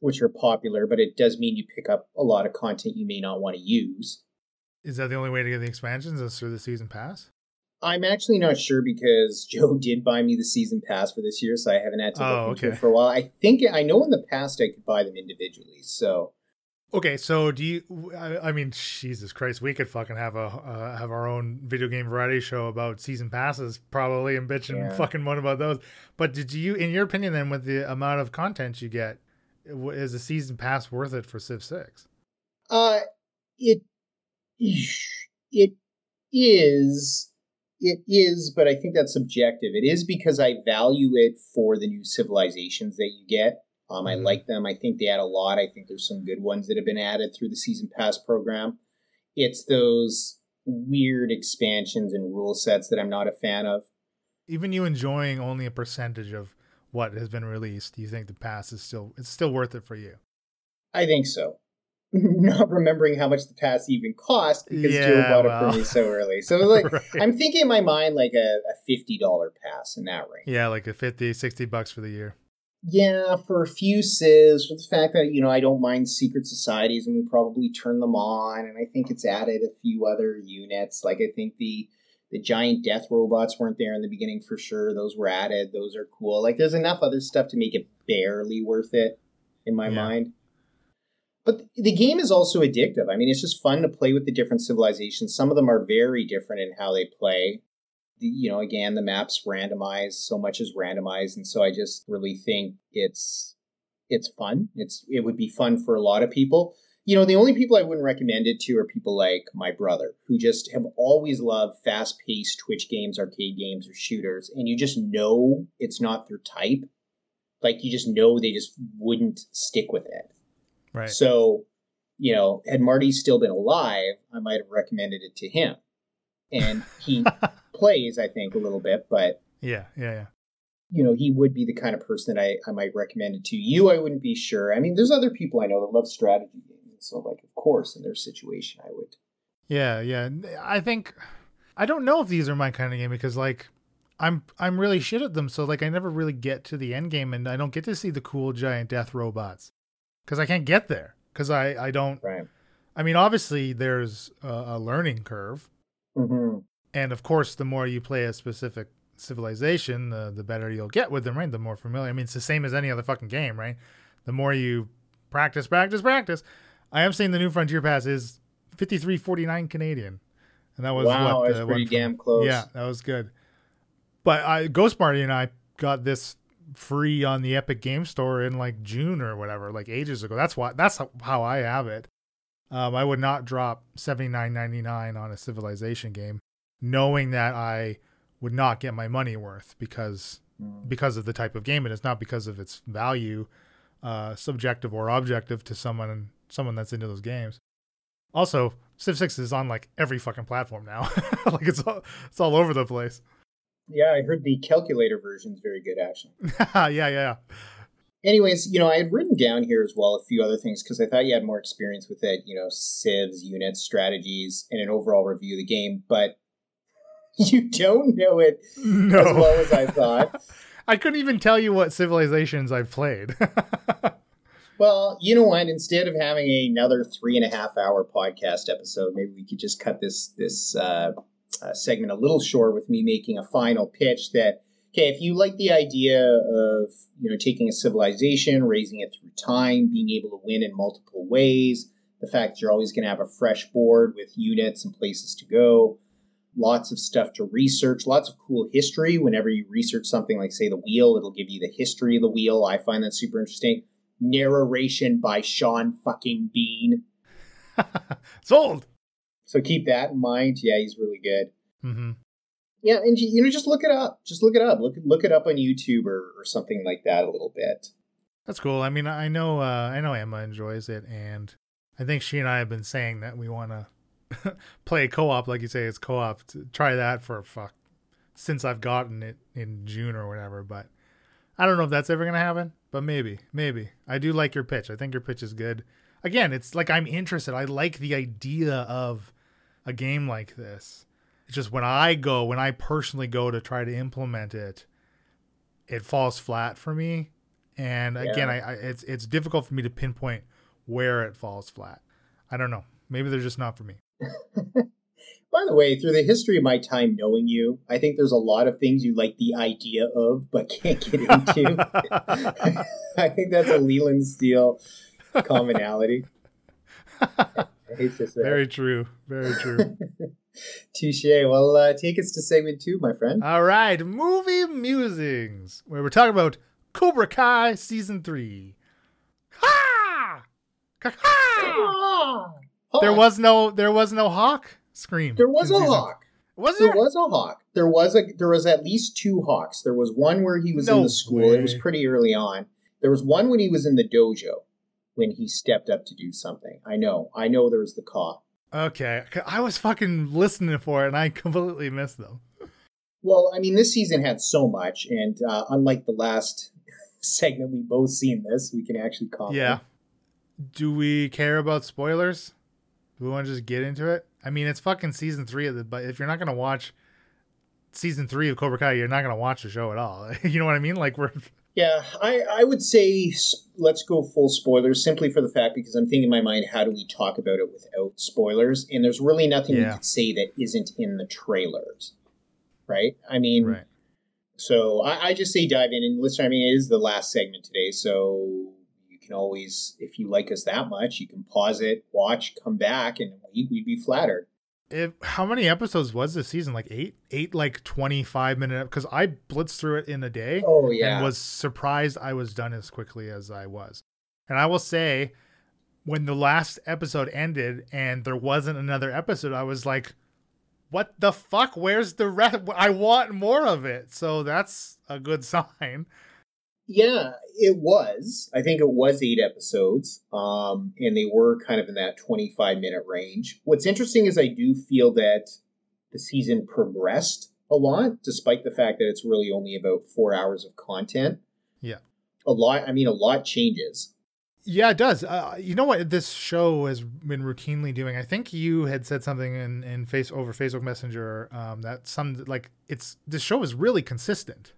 which are popular, but it does mean you pick up a lot of content you may not want to use. Is that the only way to get the expansions, is through the season pass? I'm actually not sure, because Joe did buy me the season pass for this year, so I haven't had to look into it for a while. I know in the past I could buy them individually, so... Okay, so do you... I mean, Jesus Christ, we could fucking have our own video game variety show about season passes, probably, and bitch and fucking moan about those. But did you, in your opinion then, with the amount of content you get, is a season pass worth it for Civ 6? It is, but I think that's subjective. It is, because I value it for the new civilizations that you get. I like them. I think they add a lot. I think there's some good ones that have been added through the season pass program. It's those weird expansions and rule sets that I'm not a fan of. Even you enjoying only a percentage of what has been released, do you think the pass is still worth it for you? I think so. Not remembering how much the pass even cost, because Joe bought it for me so early. So like, right. I'm thinking in my mind like a $50 pass in that range. Yeah, like a $50-$60 for the year. Yeah, for a few civs, for the fact that, you know, I don't mind secret societies and we probably turn them on, and I think it's added a few other units. Like I think the giant death robots weren't there in the beginning for sure. Those were added. Those are cool. Like, there's enough other stuff to make it barely worth it in my mind. But the game is also addictive. I mean, it's just fun to play with the different civilizations. Some of them are very different in how they play. You know, again, the map's randomized. So much is randomized. And so I just really think it's fun. It would be fun for a lot of people. You know, the only people I wouldn't recommend it to are people like my brother, who just have always loved fast-paced Twitch games, arcade games, or shooters, and you just know it's not their type. Like, you just know they just wouldn't stick with it. Right. So, you know, had Marty still been alive, I might have recommended it to him. And he plays, I think, a little bit, but... Yeah. You know, he would be the kind of person that I might recommend it to. You, I wouldn't be sure. I mean, there's other people I know that love strategy games. So, like, of course, in their situation, I would. Yeah. I think, I don't know if these are my kind of game, because, like, I'm really shit at them. So, like, I never really get to the end game, and I don't get to see the cool giant death robots because I can't get there. Because I don't. Right. I mean, obviously, there's a learning curve. Mm-hmm. And, of course, the more you play a specific civilization, the better you'll get with them, right? The more familiar. I mean, it's the same as any other fucking game, right? The more you practice. I am saying the New Frontier Pass is 53.49 Canadian, and that was that's pretty damn close. Yeah, that was good. But Ghost Marty and I got this free on the Epic Game Store in like June or whatever, like ages ago. That's how I have it. I would not drop $79.99 on a Civilization game, knowing that I would not get my money worth because of the type of game it is, not because of its value, subjective or objective to someone that's into those games. Also, Civ 6 is on like every fucking platform now. Like it's all over the place. Yeah, I heard the calculator version is very good, actually. Yeah. Anyways, you know, I had written down here as well a few other things because I thought you had more experience with it, you know, civs, units, strategies, and an overall review of the game. But You don't know it as well as I thought. I couldn't even tell you what civilizations I've played. Well, you know what? Instead of having another 3.5-hour podcast episode, maybe we could just cut this segment a little short with me making a final pitch that, okay, if you like the idea of, you know, taking a civilization, raising it through time, being able to win in multiple ways, the fact that you're always going to have a fresh board with units and places to go, lots of stuff to research, lots of cool history. Whenever you research something like, say, the wheel, it'll give you the history of the wheel. I find that super interesting. Narration by Sean fucking Bean. Sold. So keep that in mind. Yeah, he's really good. Mm-hmm. Yeah, and you know, just look it up. Just look it up. Look it up on YouTube or something like that a little bit. That's cool. I mean, I know Emma enjoys it, and I think she and I have been saying that we want to play co-op, like you say, it's co-op. Try that for since I've gotten it in June or whatever, but I don't know if that's ever gonna happen, but maybe. I do like your pitch. I think your pitch is good. Again, it's like I'm interested. I like the idea of a game like this. It's just when I personally go to try to implement it, it falls flat for me. And again, it's difficult for me to pinpoint where it falls flat. I don't know. Maybe they're just not for me. By the way, through the history of my time knowing you, I think there's a lot of things you like the idea of but can't get into. I think that's a Leland Steele commonality. Very true. Touché. Well, take us to segment 2, my friend. All right, Movie Musings, where we're talking about Cobra Kai Season 3. Ha! Ha! There was no Hawk scream. There was a Hawk. Was there? There was a Hawk. There was at least 2 Hawks. There was one where he was in the school. Way. It was pretty early on. There was one when he was in the dojo when he stepped up to do something. I know there was the cough. Okay. I was fucking listening for it and I completely missed them. Well, I mean, this season had so much, and unlike the last segment, we both seen this. We can actually comment. Yeah. Do we care about spoilers? Do we want to just get into it? I mean, it's fucking season 3 but if you're not going to watch season 3 of Cobra Kai, you're not going to watch the show at all. You know what I mean? Like we're... Yeah, I would say let's go full spoilers simply for the fact because I'm thinking in my mind, how do we talk about it without spoilers? And there's really nothing we could say that isn't in the trailers, right? I mean, right. So I just say dive in and listen. I mean, it is the last segment today, so... Can always, if you like us that much, you can pause it, watch, come back, and we'd be flattered. How many episodes was this season? Like 8 like 25-minute, because I blitzed through it in a day. Oh yeah. And was surprised I was done as quickly as I was. And I will say, when the last episode ended and there wasn't another episode, I was like, what the fuck? Where's the rest? I want more of it. So that's a good sign. Yeah, it was. I think it was 8 episodes, and they were kind of in that 25-minute range. What's interesting is I do feel that the season progressed a lot, despite the fact that it's really only about 4 hours of content. Yeah. A lot changes. Yeah, it does. You know what this show has been routinely doing? I think you had said something over Facebook Messenger that this show is really consistent.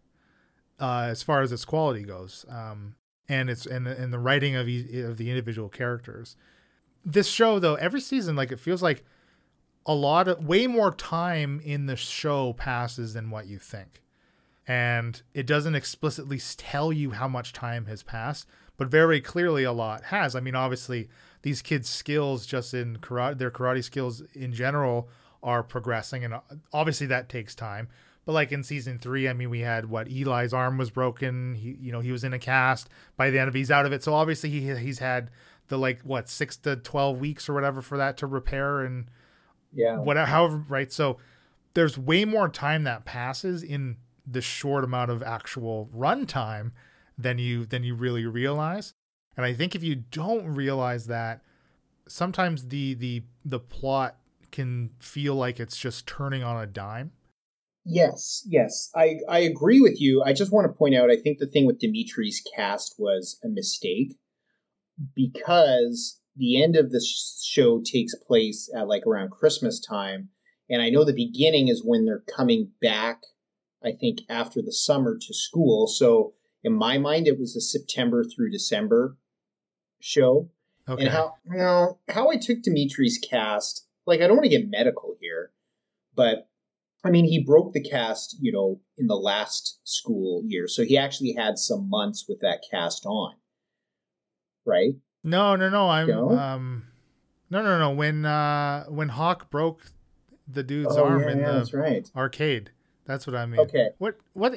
As far as its quality goes, and it's and the writing of the individual characters. This show, though, every season, like it feels like way more time in the show passes than what you think, and it doesn't explicitly tell you how much time has passed, but very clearly a lot has. I mean, obviously, these kids' skills just in their karate skills in general are progressing, and obviously that takes time. But like in season 3, I mean, we had Eli's arm was broken. He was in a cast. By the end of it, he's out of it. So obviously he's had the 6 to 12 weeks or whatever for that to repair and whatever. However, right. So there's way more time that passes in the short amount of actual run time than you really realize. And I think if you don't realize that, sometimes the plot can feel like it's just turning on a dime. Yes. I agree with you. I just want to point out, I think the thing with Demetri's cast was a mistake because the end of the show takes place at around Christmas time. And I know the beginning is when they're coming back, I think, after the summer to school. So in my mind, it was a September through December show. Okay. And how I took Demetri's cast, like, I don't want to get medical here, but I mean, he broke the cast, you know, in the last school year. So he actually had some months with that cast on. Right? No. No. When Hawk broke the dude's arm in the arcade. That's what I mean. Okay. What?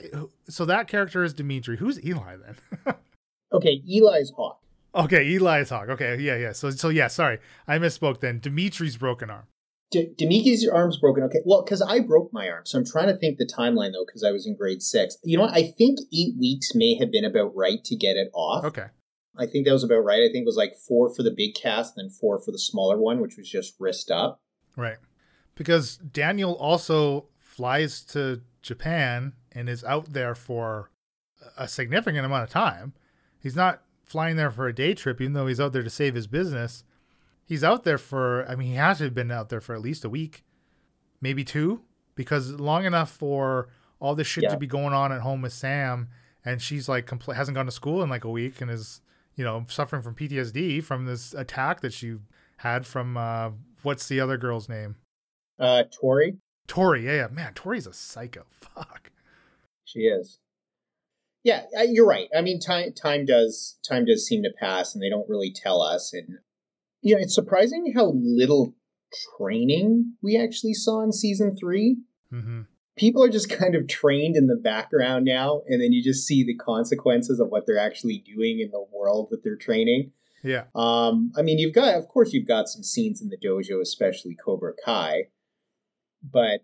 So that character is Demetri. Who's Eli then? Okay. Eli's Hawk. Okay. Eli's Hawk. Okay. Yeah. So, sorry. I misspoke then. Demetri's broken arm. Demiki's arm's broken. Okay. Well, because I broke my arm. So I'm trying to think the timeline, though, because I was in grade 6. You know what? I think 8 weeks may have been about right to get it off. Okay. I think that was about right. I think it was like 4 for the big cast and then 4 for the smaller one, which was just wrist up. Right. Because Daniel also flies to Japan and is out there for a significant amount of time. He's not flying there for a day trip, even though he's out there to save his business. He's out there for, I mean, he has to have been out there for at least a week, maybe 2, because long enough for all this shit to be going on at home with Sam, and she's like hasn't gone to school in like a week and is, you know, suffering from PTSD from this attack that she had from what's the other girl's name? Tori, yeah. Man, Tori's a psycho. Fuck. She is. Yeah, you're right. I mean, time does seem to pass, and they don't really tell us, and. Yeah, it's surprising how little training we actually saw in season 3. Mm-hmm. People are just kind of trained in the background now, and then you just see the consequences of what they're actually doing in the world that they're training. Yeah. I mean, you've got some scenes in the dojo, especially Cobra Kai, but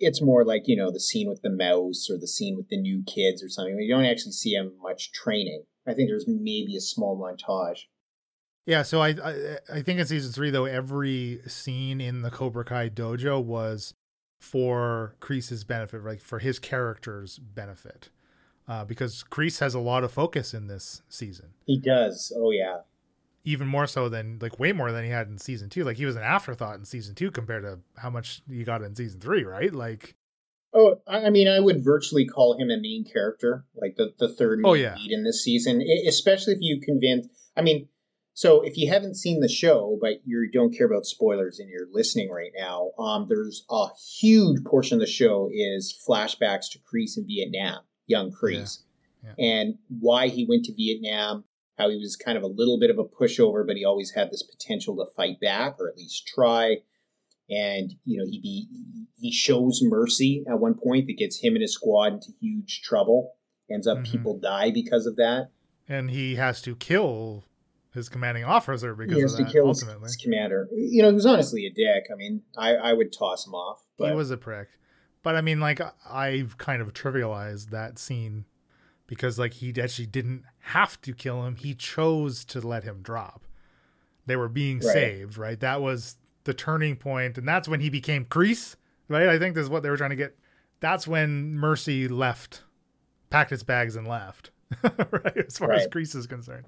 it's more like, you know, the scene with the mouse or the scene with the new kids or something. You don't actually see him much training. I think there's maybe a small montage. Yeah, so I think in season 3, though, every scene in the Cobra Kai dojo was for Kreese's benefit, like for his character's benefit, because Kreese has a lot of focus in this season. He does. Oh, yeah. Even more so than, like, way more than he had in season 2. Like, he was an afterthought in season 2 compared to how much you got in season 3, right? Like, oh, I mean, I would virtually call him a main character, like the third main lead in this season, especially if you convince. I mean. So if you haven't seen the show, but you don't care about spoilers and you're listening right now, there's a huge portion of the show is flashbacks to Kreese in Vietnam, young Kreese, and why he went to Vietnam, how he was kind of a little bit of a pushover, but he always had this potential to fight back or at least try. And, you know, he shows mercy at one point that gets him and his squad into huge trouble. Ends up people die because of that. And he has to kill his commanding officer because of that, ultimately. His commander. You know, he was honestly a dick. I mean, I would toss him off. But. He was a prick. But, I mean, like, I've kind of trivialized that scene because, like, he actually didn't have to kill him. He chose to let him drop. They were being saved, right? That was the turning point, and that's when he became Kreese, right? I think that's what they were trying to get. That's when Mercy left, packed its bags and left, right? As far as Kreese is concerned.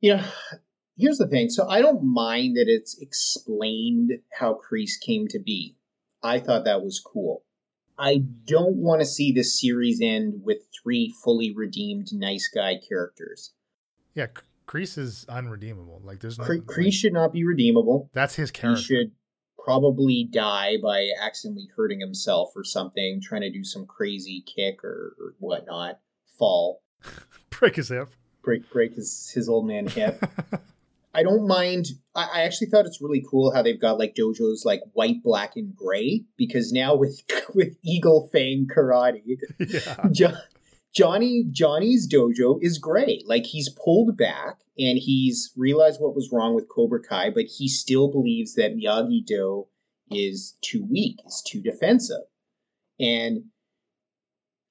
You know, here's the thing. So I don't mind that it's explained how Kreese came to be. I thought that was cool. I don't want to see this series end with 3 fully redeemed nice guy characters. Yeah, Kreese is unredeemable. Like, there's no Kreese should not be redeemable. That's his character. He should probably die by accidentally hurting himself or something, trying to do some crazy kick or whatnot. Fall. Prick his hip. Break his old man hip. I don't mind. I actually thought it's really cool how they've got like dojos like white, black, and gray. Because now with Eagle Fang Karate, Johnny's dojo is gray. Like, he's pulled back and he's realized what was wrong with Cobra Kai, but he still believes that Miyagi-Do is too weak, is too defensive. And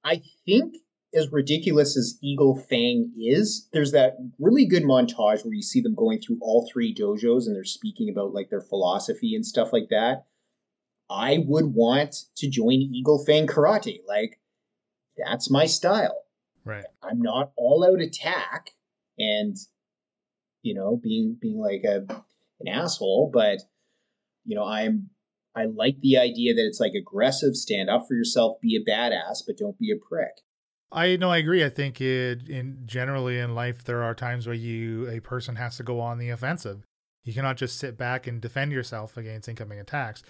I think, as ridiculous as Eagle Fang is, there's that really good montage where you see them going through all 3 dojos and they're speaking about like their philosophy and stuff like that. I would want to join Eagle Fang Karate. Like, that's my style. Right. I'm not all out attack and, you know, being like an asshole, but, you know, I'm I like the idea that it's like aggressive, stand up for yourself, be a badass, but don't be a prick. I agree. I think generally in life, there are times where a person has to go on the offensive. You cannot just sit back and defend yourself against incoming attacks.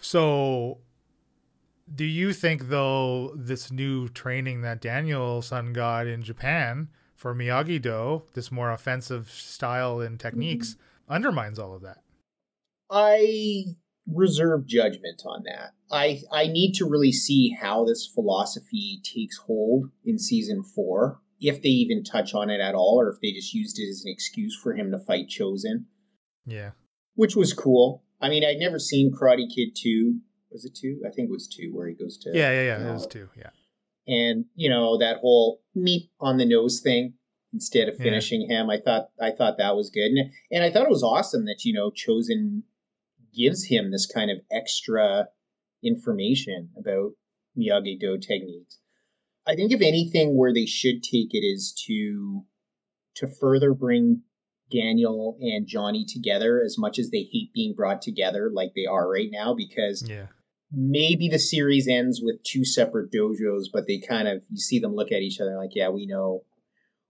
So do you think, though, this new training that Daniel-san got in Japan for Miyagi-Do, this more offensive style and techniques, undermines all of that? I reserve judgment on that. I need to really see how this philosophy takes hold in season 4, if they even touch on it at all, or if they just used it as an excuse for him to fight Chosen. Yeah. Which was cool. I mean, I'd never seen Karate Kid 2. Was it 2? I think it was 2 where he goes to... Yeah, it was 2, yeah. And, that whole meat on the nose thing instead of finishing him, I thought that was good. And I thought it was awesome that, Chosen gives him this kind of extra information about Miyagi-Do techniques. I think if anything where they should take it is to further bring Daniel and Johnny together, as much as they hate being brought together like they are right now, because maybe the series ends with 2 separate dojos, but they kind of, you see them look at each other like, yeah, we know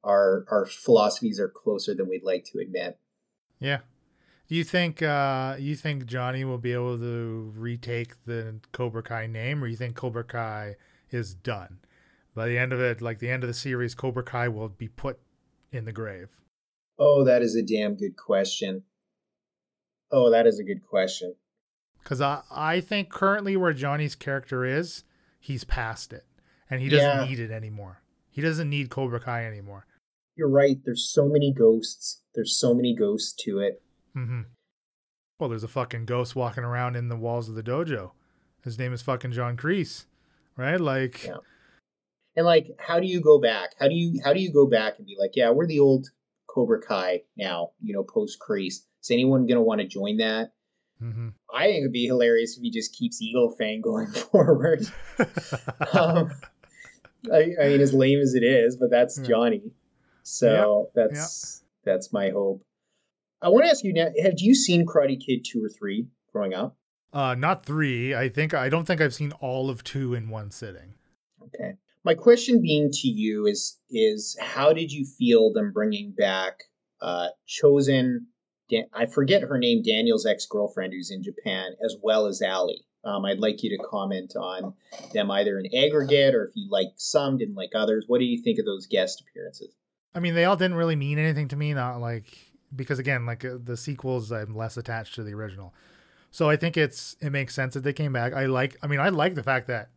our philosophies are closer than we'd like to admit. Yeah. Do you think Johnny will be able to retake the Cobra Kai name, or you think Cobra Kai is done? By the end of it, like the end of the series, Cobra Kai will be put in the grave. Oh, that is a damn good question. Because I think currently where Johnny's character is, he's past it. And he doesn't need it anymore. He doesn't need Cobra Kai anymore. You're right. There's so many ghosts. There's so many ghosts to it. Mm-hmm. Well, there's a fucking ghost walking around in the walls of the dojo. His name is fucking John Kreese. Right? Like... Yeah. And like, how do you go back? How do you go back and be like, yeah, we're the old Cobra Kai now, post Kreese. Is anyone going to want to join that? Mm-hmm. I think it'd be hilarious if he just keeps Eagle Fang going forward. I mean, as lame as it is, but that's Johnny. So that's my hope. I want to ask you now: have you seen Karate Kid 2 or 3 growing up? Not 3. I don't think I've seen all of 2 in one sitting. Okay. My question being to you is how did you feel them bringing back Chosen? I forget her name, Daniel's ex-girlfriend who's in Japan, as well as Ali. I'd like you to comment on them either in aggregate or if you liked some, didn't like others. What do you think of those guest appearances? I mean, they all didn't really mean anything to me, not like, because again, like the sequels, I'm less attached to the original. So I think it makes sense that they came back. I like the fact that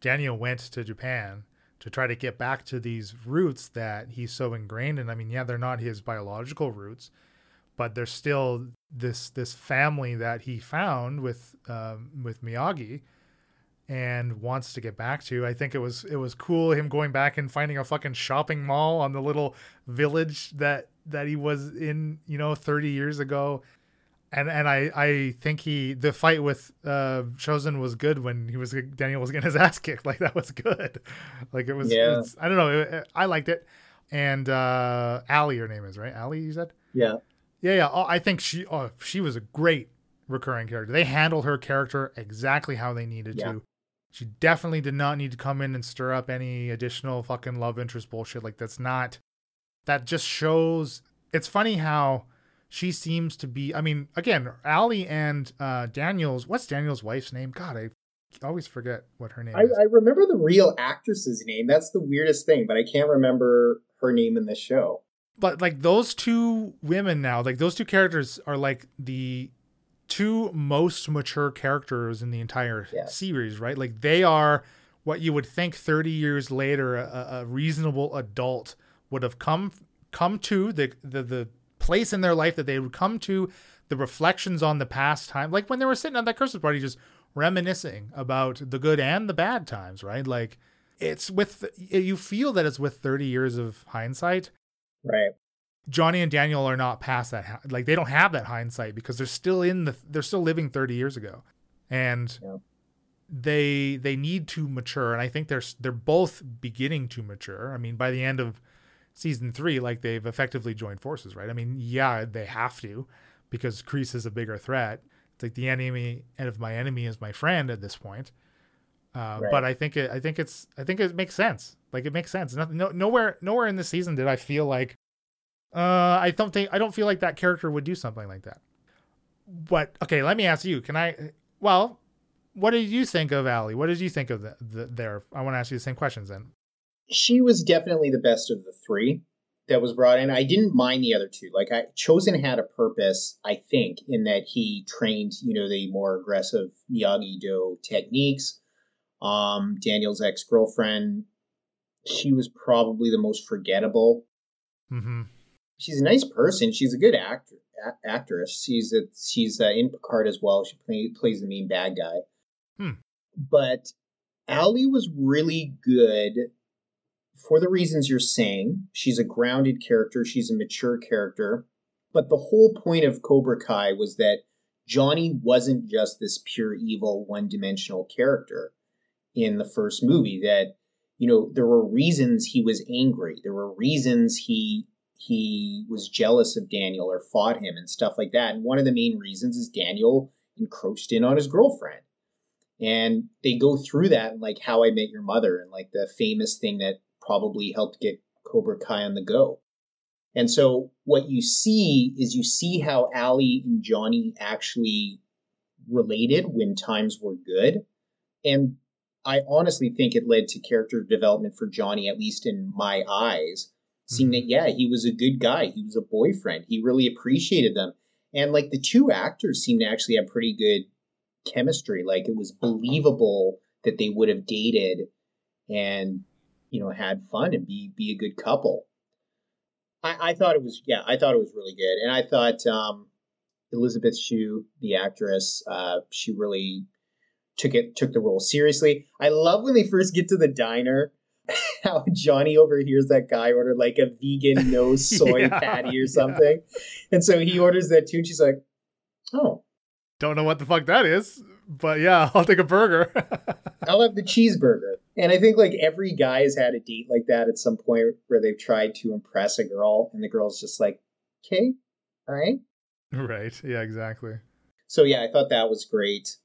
Daniel went to Japan to try to get back to these roots that he's so ingrained in. I mean, yeah, they're not his biological roots, but there's still this family that he found with Miyagi and wants to get back to. I think it was cool him going back and finding a fucking shopping mall on the little village that he was in, 30 years ago. And I think the fight with Chosen was good when Daniel was getting his ass kicked. Like, that was good. Like, it was, I don't know. I liked it. And Ali, her name is, right? Ali, you said? Yeah. Yeah. Oh, I think she was a great recurring character. They handled her character exactly how they needed to. She definitely did not need to come in and stir up any additional fucking love interest bullshit. Like, that just shows, it's funny how she seems to be, I mean, again, Ali and Daniel's, what's Daniel's wife's name? God, I always forget what her name is. I remember the real actress's name. That's the weirdest thing, but I can't remember her name in the show. But like those 2 women now, like those 2 characters are like the 2 most mature characters in the entire series, right? Like they are what you would think 30 years later, a reasonable adult would have come to the place in their life that they would come to, the reflections on the past time, like when they were sitting at that Christmas party just reminiscing about the good and the bad times, right? Like it's with, you feel that it's with 30 years of hindsight, right? Johnny and Daniel are not past that, like they don't have that hindsight because they're still they're still living 30 years ago, and they need to mature, and I think they're both beginning to mature. I mean, by the end of season 3, like they've effectively joined forces, right? I mean, yeah, they have to because Kreese is a bigger threat. It's like the enemy of my enemy is my friend at this point. Right. But I think it makes sense. Like, it makes sense. Nowhere in this season did I feel like, I don't feel like that character would do something like that. But okay, let me ask you, what did you think of Ali? What did you think of there? I want to ask you the same questions then. She was definitely the best of the three that was brought in. I didn't mind the other two. Like, Chosen had a purpose, I think, in that he trained, the more aggressive Miyagi-Do techniques. Daniel's ex-girlfriend, she was probably the most forgettable. Mm-hmm. She's a nice person. She's a good actress. She's in Picard as well. She plays the main bad guy. Hmm. But Ali was really good for the reasons you're saying. She's a grounded character. She's a mature character. But the whole point of Cobra Kai was that Johnny wasn't just this pure evil, one-dimensional character in the first movie. That, there were reasons he was angry. There were reasons he was jealous of Daniel or fought him and stuff like that. And one of the main reasons is Daniel encroached in on his girlfriend. And they go through that in, like, How I Met Your Mother, and like the famous thing that probably helped get Cobra Kai on the go. And so what you see is how Ali and Johnny actually related when times were good. And I honestly think it led to character development for Johnny, at least in my eyes, seeing that, yeah, he was a good guy. He was a boyfriend. He really appreciated them. And like the two actors seemed to actually have pretty good chemistry. Like, it was believable that they would have dated and, had fun and be a good couple. I thought it was really good. And I thought Elizabeth Shue, the actress, she really took the role seriously. I love when they first get to the diner, how Johnny overhears that guy order like a vegan no soy patty or something. Yeah. And so he orders that too, and she's like, oh, don't know what the fuck that is, but yeah, I'll take a burger. I'll have the cheeseburger. And I think like every guy has had a date like that at some point where they've tried to impress a girl and the girl's just like, okay, all right. Right. Yeah, exactly. So yeah, I thought that was great.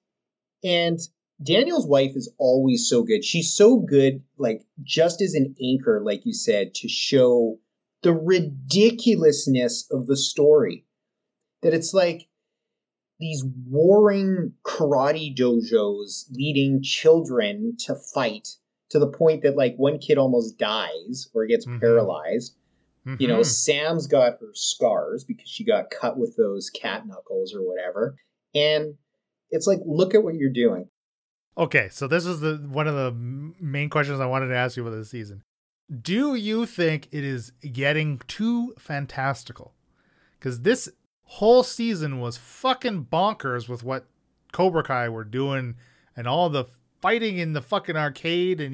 And Daniel's wife is always so good. She's so good, like, just as an anchor, like you said, to show the ridiculousness of the story. That it's like these warring karate dojos leading children to fight to the point that, like, one kid almost dies or gets paralyzed. Mm-hmm. Sam's got her scars because she got cut with those cat knuckles or whatever. And it's like, look at what you're doing. Okay, so this is one of the main questions I wanted to ask you about this season. Do you think it is getting too fantastical? Because this whole season was fucking bonkers with what Cobra Kai were doing and all the fighting in the fucking arcade. And,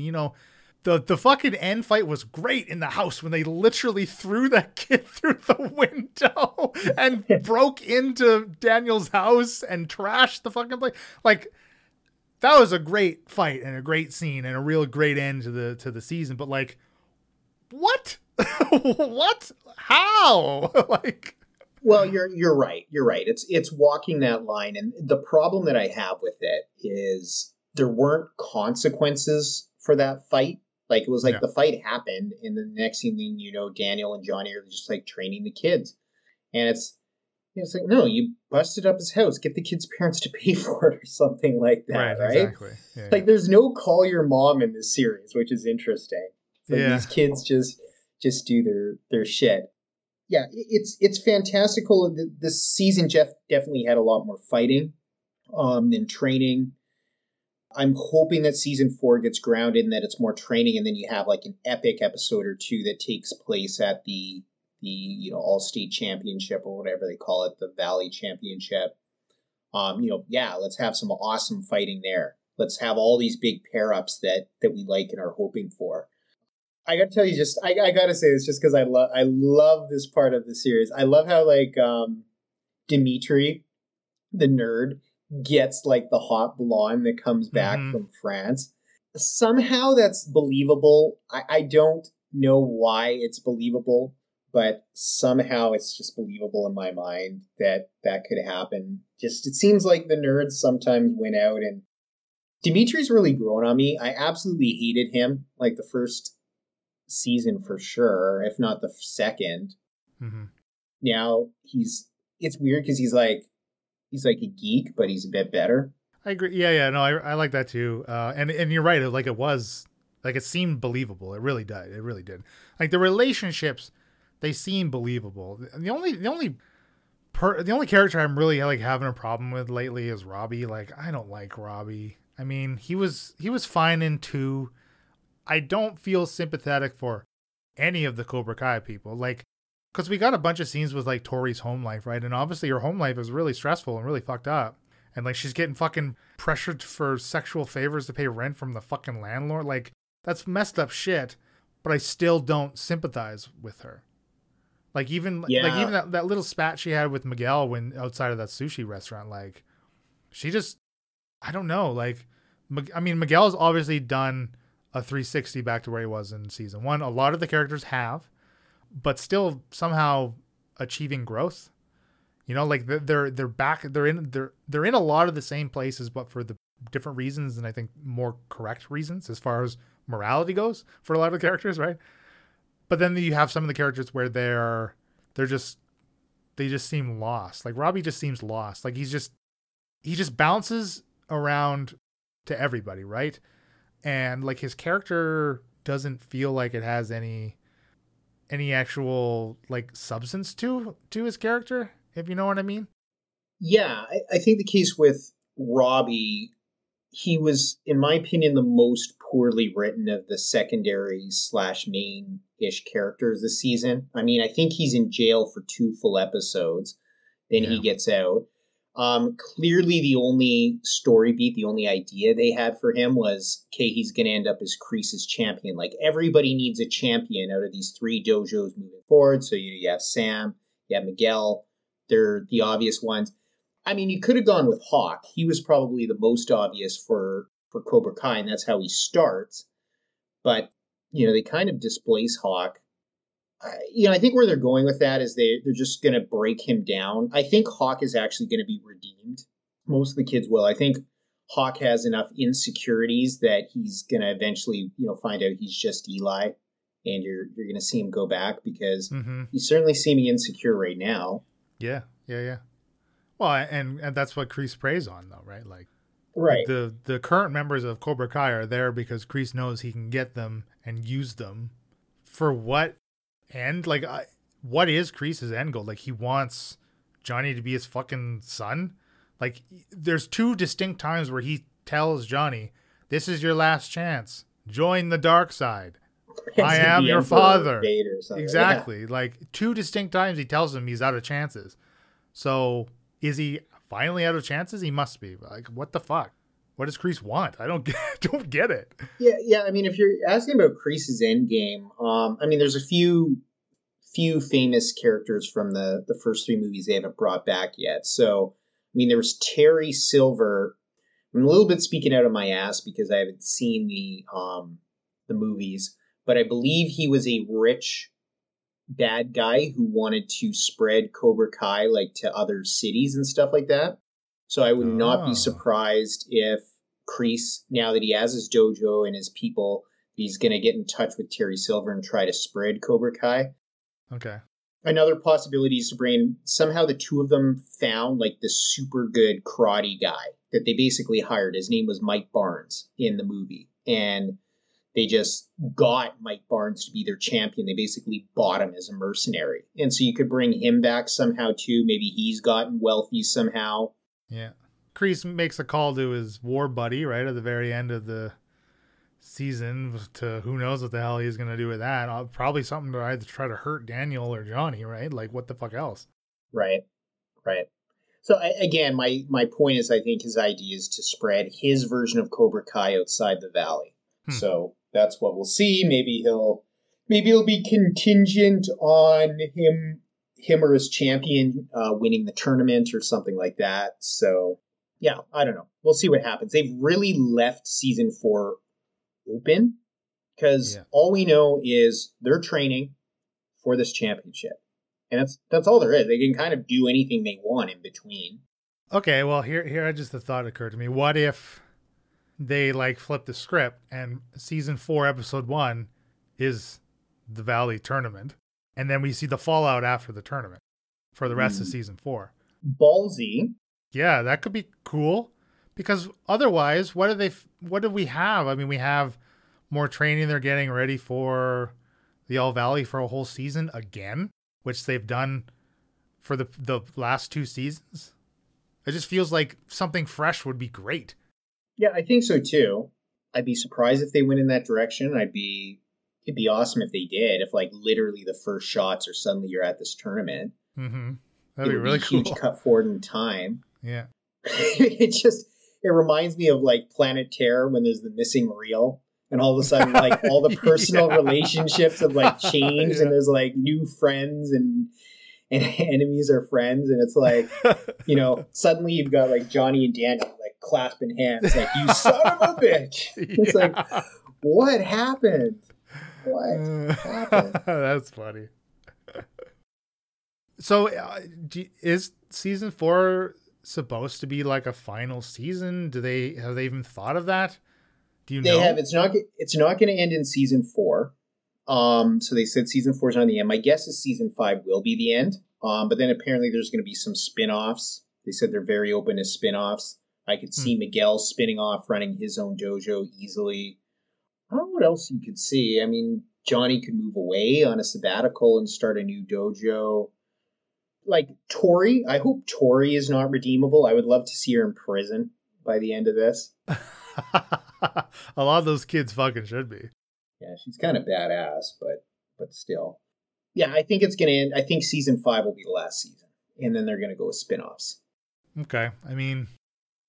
the fucking end fight was great in the house when they literally threw that kid through the window and broke into Daniel's house and trashed the fucking place. Like, that was a great fight and a great scene and a real great end to the season. But like, what? What? How? Like, well, you're right. You're right. It's walking that line. And the problem that I have with it is there weren't consequences for that fight. Like, it was like the fight happened, and the next thing Daniel and Johnny are just like training the kids. And it's like, no, you busted up his house. Get the kid's parents to pay for it or something like that, right? Exactly. Yeah, like, there's no call your mom in this series, which is interesting. Like, these kids just do their shit. Yeah, it's fantastical. This season, Jeff definitely had a lot more fighting than training. I'm hoping that season 4 gets grounded and that it's more training, and then you have like an epic episode or two that takes place at the all-state championship or whatever they call it, the Valley Championship. Let's have some awesome fighting there. Let's have all these big pair-ups that we like and are hoping for. I got to tell you, I got to say this just because I love this part of the series. I love how like Demetri, the nerd, gets like the hot blonde that comes back from France. Somehow that's believable. I don't know why it's believable. but somehow it's just believable in my mind that that could happen. Just, it seems like the nerds sometimes went out, and Demetri's really grown on me. I absolutely hated him, like the first season for sure, if not the second. Mm-hmm. Now it's weird because he's like a geek, but he's a bit better. I agree. Yeah. No, I like that too. And you're right. Like, it was, like, it seemed believable. It really did. It really did. Like, the relationships, they seem believable. The only character I'm really like having a problem with lately is Robbie. Like, I don't like Robbie. I mean, he was fine in 2. I don't feel sympathetic for any of the Cobra Kai people. Like, because we got a bunch of scenes with, like, Tori's home life, right? And obviously her home life is really stressful and really fucked up. And, like, she's getting fucking pressured for sexual favors to pay rent from the fucking landlord. Like, that's messed up shit. But I still don't sympathize with her. Like, even that little spat she had with Miguel when outside of that sushi restaurant, like, she just, I don't know. Like, I mean, Miguel's obviously done a 360 back to where he was in season 1. A lot of the characters have. But still somehow achieving growth, you know, like they're back, they're in a lot of the same places, but for the different reasons. And I think more correct reasons as far as morality goes for a lot of the characters. Right. But then you have some of the characters where they just seem lost. Like, Robbie just seems lost. Like, he just bounces around to everybody. Right. And, like, his character doesn't feel like it has any actual, like, substance to his character, if you know what I mean? Yeah, I think the case with Robbie, he was, in my opinion, the most poorly written of the secondary/main-ish characters this season. I mean, I think he's in jail for 2 full episodes, then he gets out. Clearly the only story beat, the only idea they had for him was, okay, he's going to end up as Kreese's champion. Like, everybody needs a champion out of these 3 dojos moving forward. So you have Sam, you have Miguel. They're the obvious ones. I mean, you could have gone with Hawk. He was probably the most obvious for Cobra Kai, and that's how he starts. But, you know, they kind of displace Hawk. You know, I think where they're going with that is they're just going to break him down. I think Hawk is actually going to be redeemed. Most of the kids will. I think Hawk has enough insecurities that he's going to eventually, you know, find out he's just Eli, and you're going to see him go back because he's certainly seeming insecure right now. Yeah. Well, and that's what Kreese preys on, though, right? Like, right. The current members of Cobra Kai are there because Kreese knows he can get them and use them for what? And, like, what is Kreese's end goal? Like, he wants Johnny to be his fucking son. Like, there's 2 distinct times where he tells Johnny, "This is your last chance. Join the dark side. I am your father." Exactly. Yeah. Like, 2 distinct times he tells him he's out of chances. So is he finally out of chances? He must be. Like, what the fuck? What does Kreese want? I don't get it. Yeah. I mean, if you're asking about Kreese's endgame, I mean, there's a few famous characters from the first 3 movies they haven't brought back yet. So, I mean, there was Terry Silver. I'm a little bit speaking out of my ass because I haven't seen the movies, but I believe he was a rich bad guy who wanted to spread Cobra Kai, like, to other cities and stuff like that. So I would not be surprised if Kreese, now that he has his dojo and his people, he's going to get in touch with Terry Silver and try to spread Cobra Kai. Okay. Another possibility is to bring, somehow the 2 of them found, like, the super good karate guy that they basically hired. His name was Mike Barnes in the movie. And they just got Mike Barnes to be their champion. They basically bought him as a mercenary. And so you could bring him back somehow too. Maybe he's gotten wealthy somehow. Yeah. Kreese makes a call to his war buddy, right, at the very end of the season to who knows what the hell he's going to do with that. Probably something to either try to hurt Daniel or Johnny, right? Like, what the fuck else? Right. So, again, my point is, I think his idea is to spread his version of Cobra Kai outside the valley. So that's what we'll see. Maybe it'll be contingent on him or his champion winning the tournament or something like that. So, yeah, I don't know. We'll see what happens. They've really left season 4 open because all we know is they're training for this championship. And that's all there is. They can kind of do anything they want in between. Okay, well, here just the thought occurred to me. What if they, like, flip the script and season 4, episode 1 is the Valley tournament, and then we see the fallout after the tournament for the rest of season 4? Ballsy. Yeah, that could be cool, because otherwise, what do we have? I mean, we have more training. They're getting ready for the All Valley for a whole season again, which they've done for the last two seasons. It just feels like something fresh would be great. Yeah, I think so too. I'd be surprised if they went in that direction. It'd be awesome if they did. If like literally the first shots are suddenly you're at this tournament. Mm-hmm. That'd be really cool. Huge cut forward in time. Yeah. It reminds me of like Planet Terror when there's the missing reel. And all of a sudden, like, all the personal relationships have, like, changed. Yeah. And there's, like, new friends and enemies are friends. And it's like, you know, suddenly you've got, like, Johnny and Daniel, like, clasping hands. Like, you son of a bitch. Yeah. It's like, what happened? What happened? That's funny. So is season 4 supposed to be, like, a final season? Have they even thought of that? It's not going to end in season 4. So they said season 4 is not the end. My guess is season 5 will be the end. But then apparently there's going to be some spin-offs. They said they're very open to spin-offs. I could see Miguel spinning off, running his own dojo easily. I don't know what else you could see. I mean, Johnny could move away on a sabbatical and start a new dojo. Like Tori, I hope Tori is not redeemable. I would love to see her in prison by the end of this. A lot of those kids fucking should be. Yeah, she's kind of badass, but still. Yeah, I think it's going to end. I think season 5 will be the last season. And then they're going to go with spin-offs. Okay. I mean,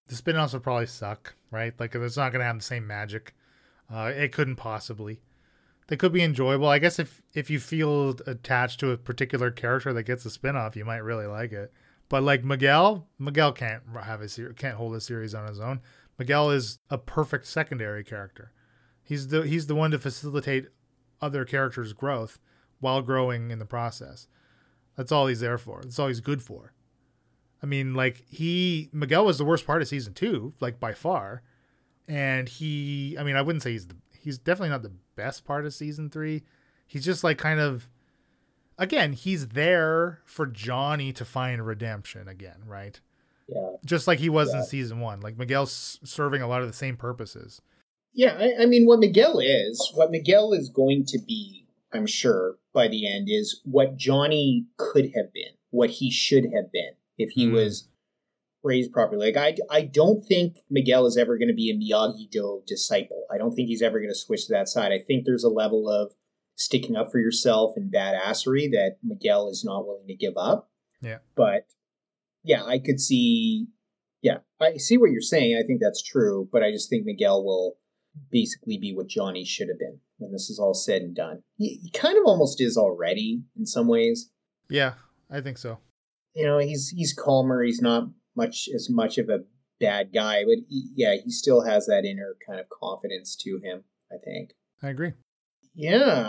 the spin-offs will probably suck, right? Like, it's not going to have the same magic. It couldn't possibly. They could be enjoyable. I guess if you feel attached to a particular character that gets a spin-off, you might really like it. But like Miguel can't hold a series on his own. Miguel is a perfect secondary character. He's the one to facilitate other characters' growth while growing in the process. That's all he's there for. That's all he's good for. I mean, like Miguel was the worst part of season 2, like by far. And I wouldn't say he's definitely not the best part of season 3. He's just like kind of, again, he's there for Johnny to find redemption again, right? Yeah. Just like he was in season 1, like Miguel's serving a lot of the same purposes. Yeah. I mean, what Miguel is going to be, I'm sure by the end, is what Johnny could have been, what he should have been if he was raised properly. Like, I don't think Miguel is ever going to be a Miyagi-Do disciple. I don't think he's ever going to switch to that side. I think there's a level of sticking up for yourself and badassery that Miguel is not willing to give up. Yeah. But yeah, I could see. Yeah, I see what you're saying. I think that's true. But I just think Miguel will basically be what Johnny should have been when this is all said and done. He kind of almost is already in some ways. Yeah, I think so. You know, he's calmer. He's not as much of a bad guy. But he still has that inner kind of confidence to him, I think. I agree. Yeah,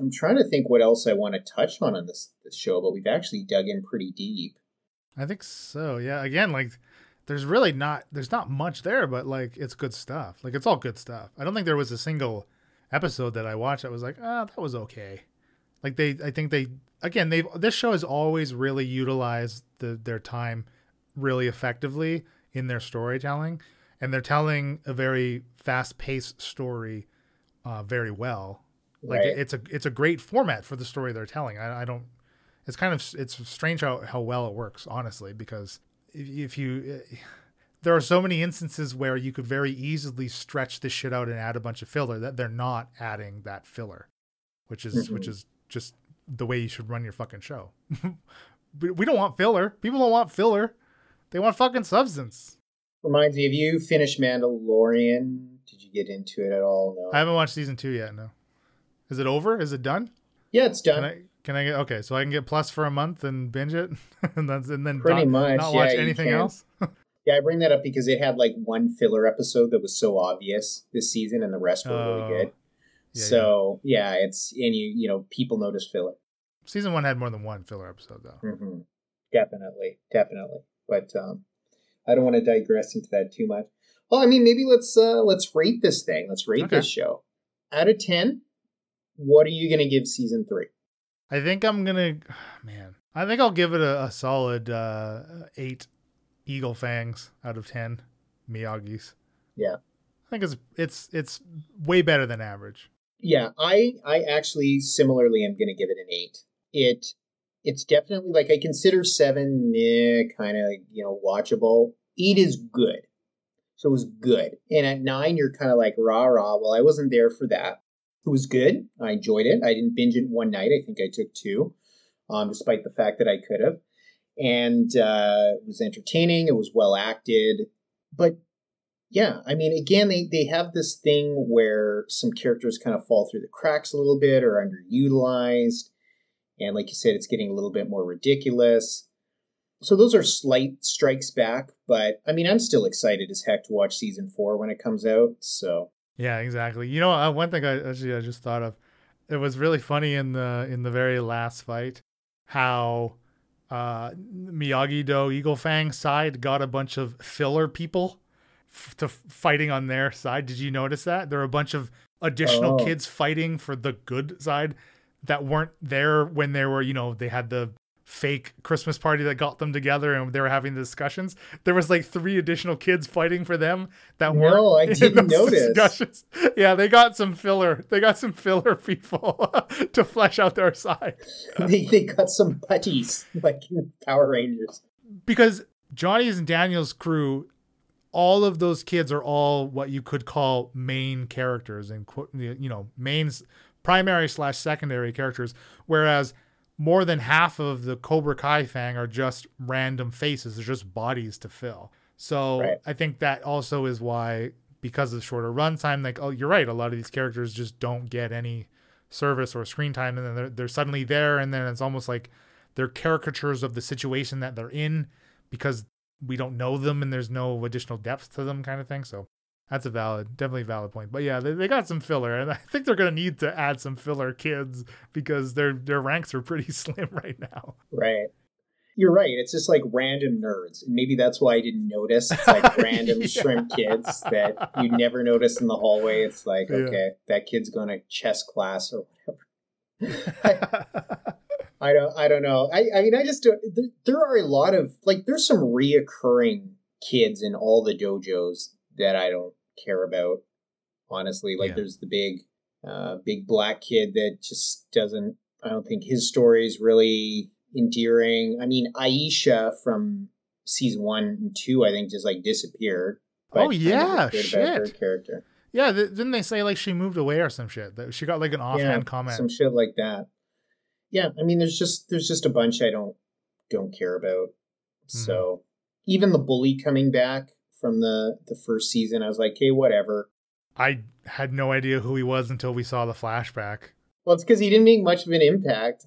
I'm trying to think what else I want to touch on this show. But we've actually dug in pretty deep. I think so. Yeah. Again, like there's not much there, but like it's good stuff. Like it's all good stuff. I don't think there was a single episode that I watched that was like, that was okay. Like this show has always really utilized their time really effectively in their storytelling, and they're telling a very fast paced story very well. Like right. It's a great format for the story they're telling. It's strange how well it works, honestly, because there are so many instances where you could very easily stretch this shit out and add a bunch of filler that they're not adding that filler, which is just the way you should run your fucking show. We don't want filler. People don't want filler. They want fucking substance. Reminds me, have you finished Mandalorian? Did you get into it at all? No. I haven't watched season 2 yet. No. Is it over? Is it done? Yeah, it's done. So I can get plus for a month and binge it and then not watch anything else? Yeah, I bring that up because it had like one filler episode that was so obvious this season and the rest were really good. Yeah, so, it's, and you know, people notice filler. Season one had more than one filler episode, though. Mm-hmm. Definitely. But I don't want to digress into that too much. Well, I mean, maybe let's rate this thing. Let's rate this show. Out of 10, what are you going to give season 3? I think I'm going to... Man, I think I'll give it a solid 8 Eagle Fangs out of 10 Miyagis. Yeah. I think it's way better than average. Yeah, I actually similarly am going to give it an 8. It's definitely, like, I consider 7 kind of, watchable. 8 is good. So it was good. And at 9, you're kind of like, rah. Well, I wasn't there for that. It was good. I enjoyed it. I didn't binge it one night. I think I took 2, despite the fact that I could have. And it was entertaining. It was well acted. But, yeah, I mean, again, they have this thing where some characters kind of fall through the cracks a little bit or underutilized. And like you said, it's getting a little bit more ridiculous. So those are slight strikes back, but I mean, I'm still excited as heck to watch season 4 when it comes out. So yeah, exactly. You know, one thing I just thought of, it was really funny in the very last fight how Miyagi-Do Eagle Fang side got a bunch of filler people to fighting on their side. Did you notice that there were a bunch of additional kids fighting for the good side that weren't there when they were, they had the fake Christmas party that got them together and they were having the discussions? There was like 3 additional kids fighting for them that weren't. No, I didn't notice. Discussions. Yeah, they got some filler. They got some filler people to flesh out their side. They got some putties like Power Rangers. Because Johnny's and Daniel's crew, all of those kids are all what you could call main characters and primary/secondary characters, whereas more than half of the Cobra Kai Fang are just random faces. They're just bodies to fill. So right. I think that also is why, because of shorter runtime, like, oh, you're right, a lot of these characters just don't get any service or screen time, and then they're suddenly there, and then it's almost like they're caricatures of the situation that they're in because we don't know them and there's no additional depth to them kind of thing. So that's definitely a valid point. But yeah, they got some filler, and I think they're going to need to add some filler kids because their ranks are pretty slim right now. Right. You're right. It's just like random nerds. And maybe that's why I didn't notice. It's like random shrimp kids that you never notice in the hallway. It's like, okay, that kid's going to chess class or whatever. I don't know. I mean, I just don't. There are a lot of, like, there's some reoccurring kids in all the dojos that I don't care about, honestly. Like, there's the big black kid that just doesn't, I don't think his story is really endearing. I mean, Aisha from season 1 and 2, I think, just like disappeared. Oh yeah, shit. About her character. Yeah, didn't they say like she moved away or some shit? That she got like an offhand comment, some shit like that. Yeah, I mean, there's just a bunch I don't care about. Mm-hmm. So even the bully coming back from the first season, I was like, hey, whatever. I had no idea who he was until we saw the flashback. Well, it's because he didn't make much of an impact.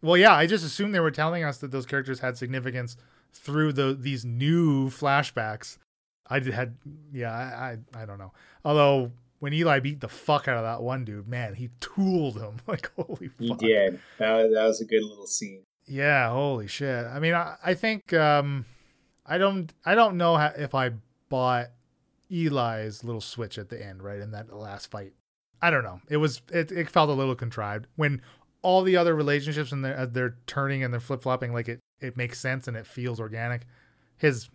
Well, yeah, I just assumed they were telling us that those characters had significance through these new flashbacks. I don't know. Although when Eli beat the fuck out of that one dude, man, he tooled him. Like, holy fuck. He did. That was a good little scene. Yeah, holy shit. I mean, I think I don't know if I bought Eli's little switch at the end, right, in that last fight. I don't know. It felt a little contrived when all the other relationships and they're turning and they're flip-flopping, like it makes sense and it feels organic. His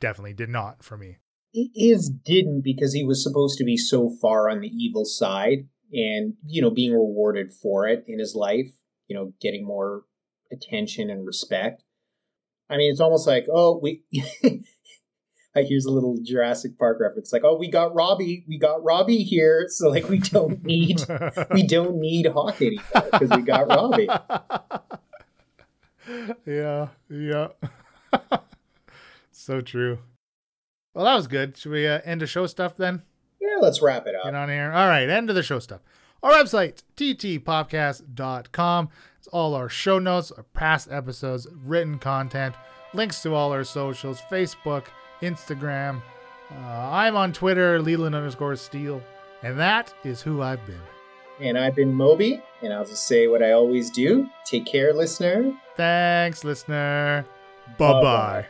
definitely did not for me. It didn't, because he was supposed to be so far on the evil side and, being rewarded for it in his life, getting more attention and respect. I mean, it's almost like, here's a little Jurassic Park reference. Like, we got Robbie here, so like we don't need Hawk anymore because we got Robbie. Yeah. So true. Well, that was good. Should we end the show stuff then? Yeah, let's wrap it up. Get on here. All right, end of the show stuff. Our website, ttpodcast.com. It's all our show notes, our past episodes, written content, links to all our socials, Facebook, Instagram. I'm on Twitter, Leland _Steele. And that is who I've been. and I've been Moby, and I'll just say what I always do. Take care, listener. Thanks, listener. Bye-bye.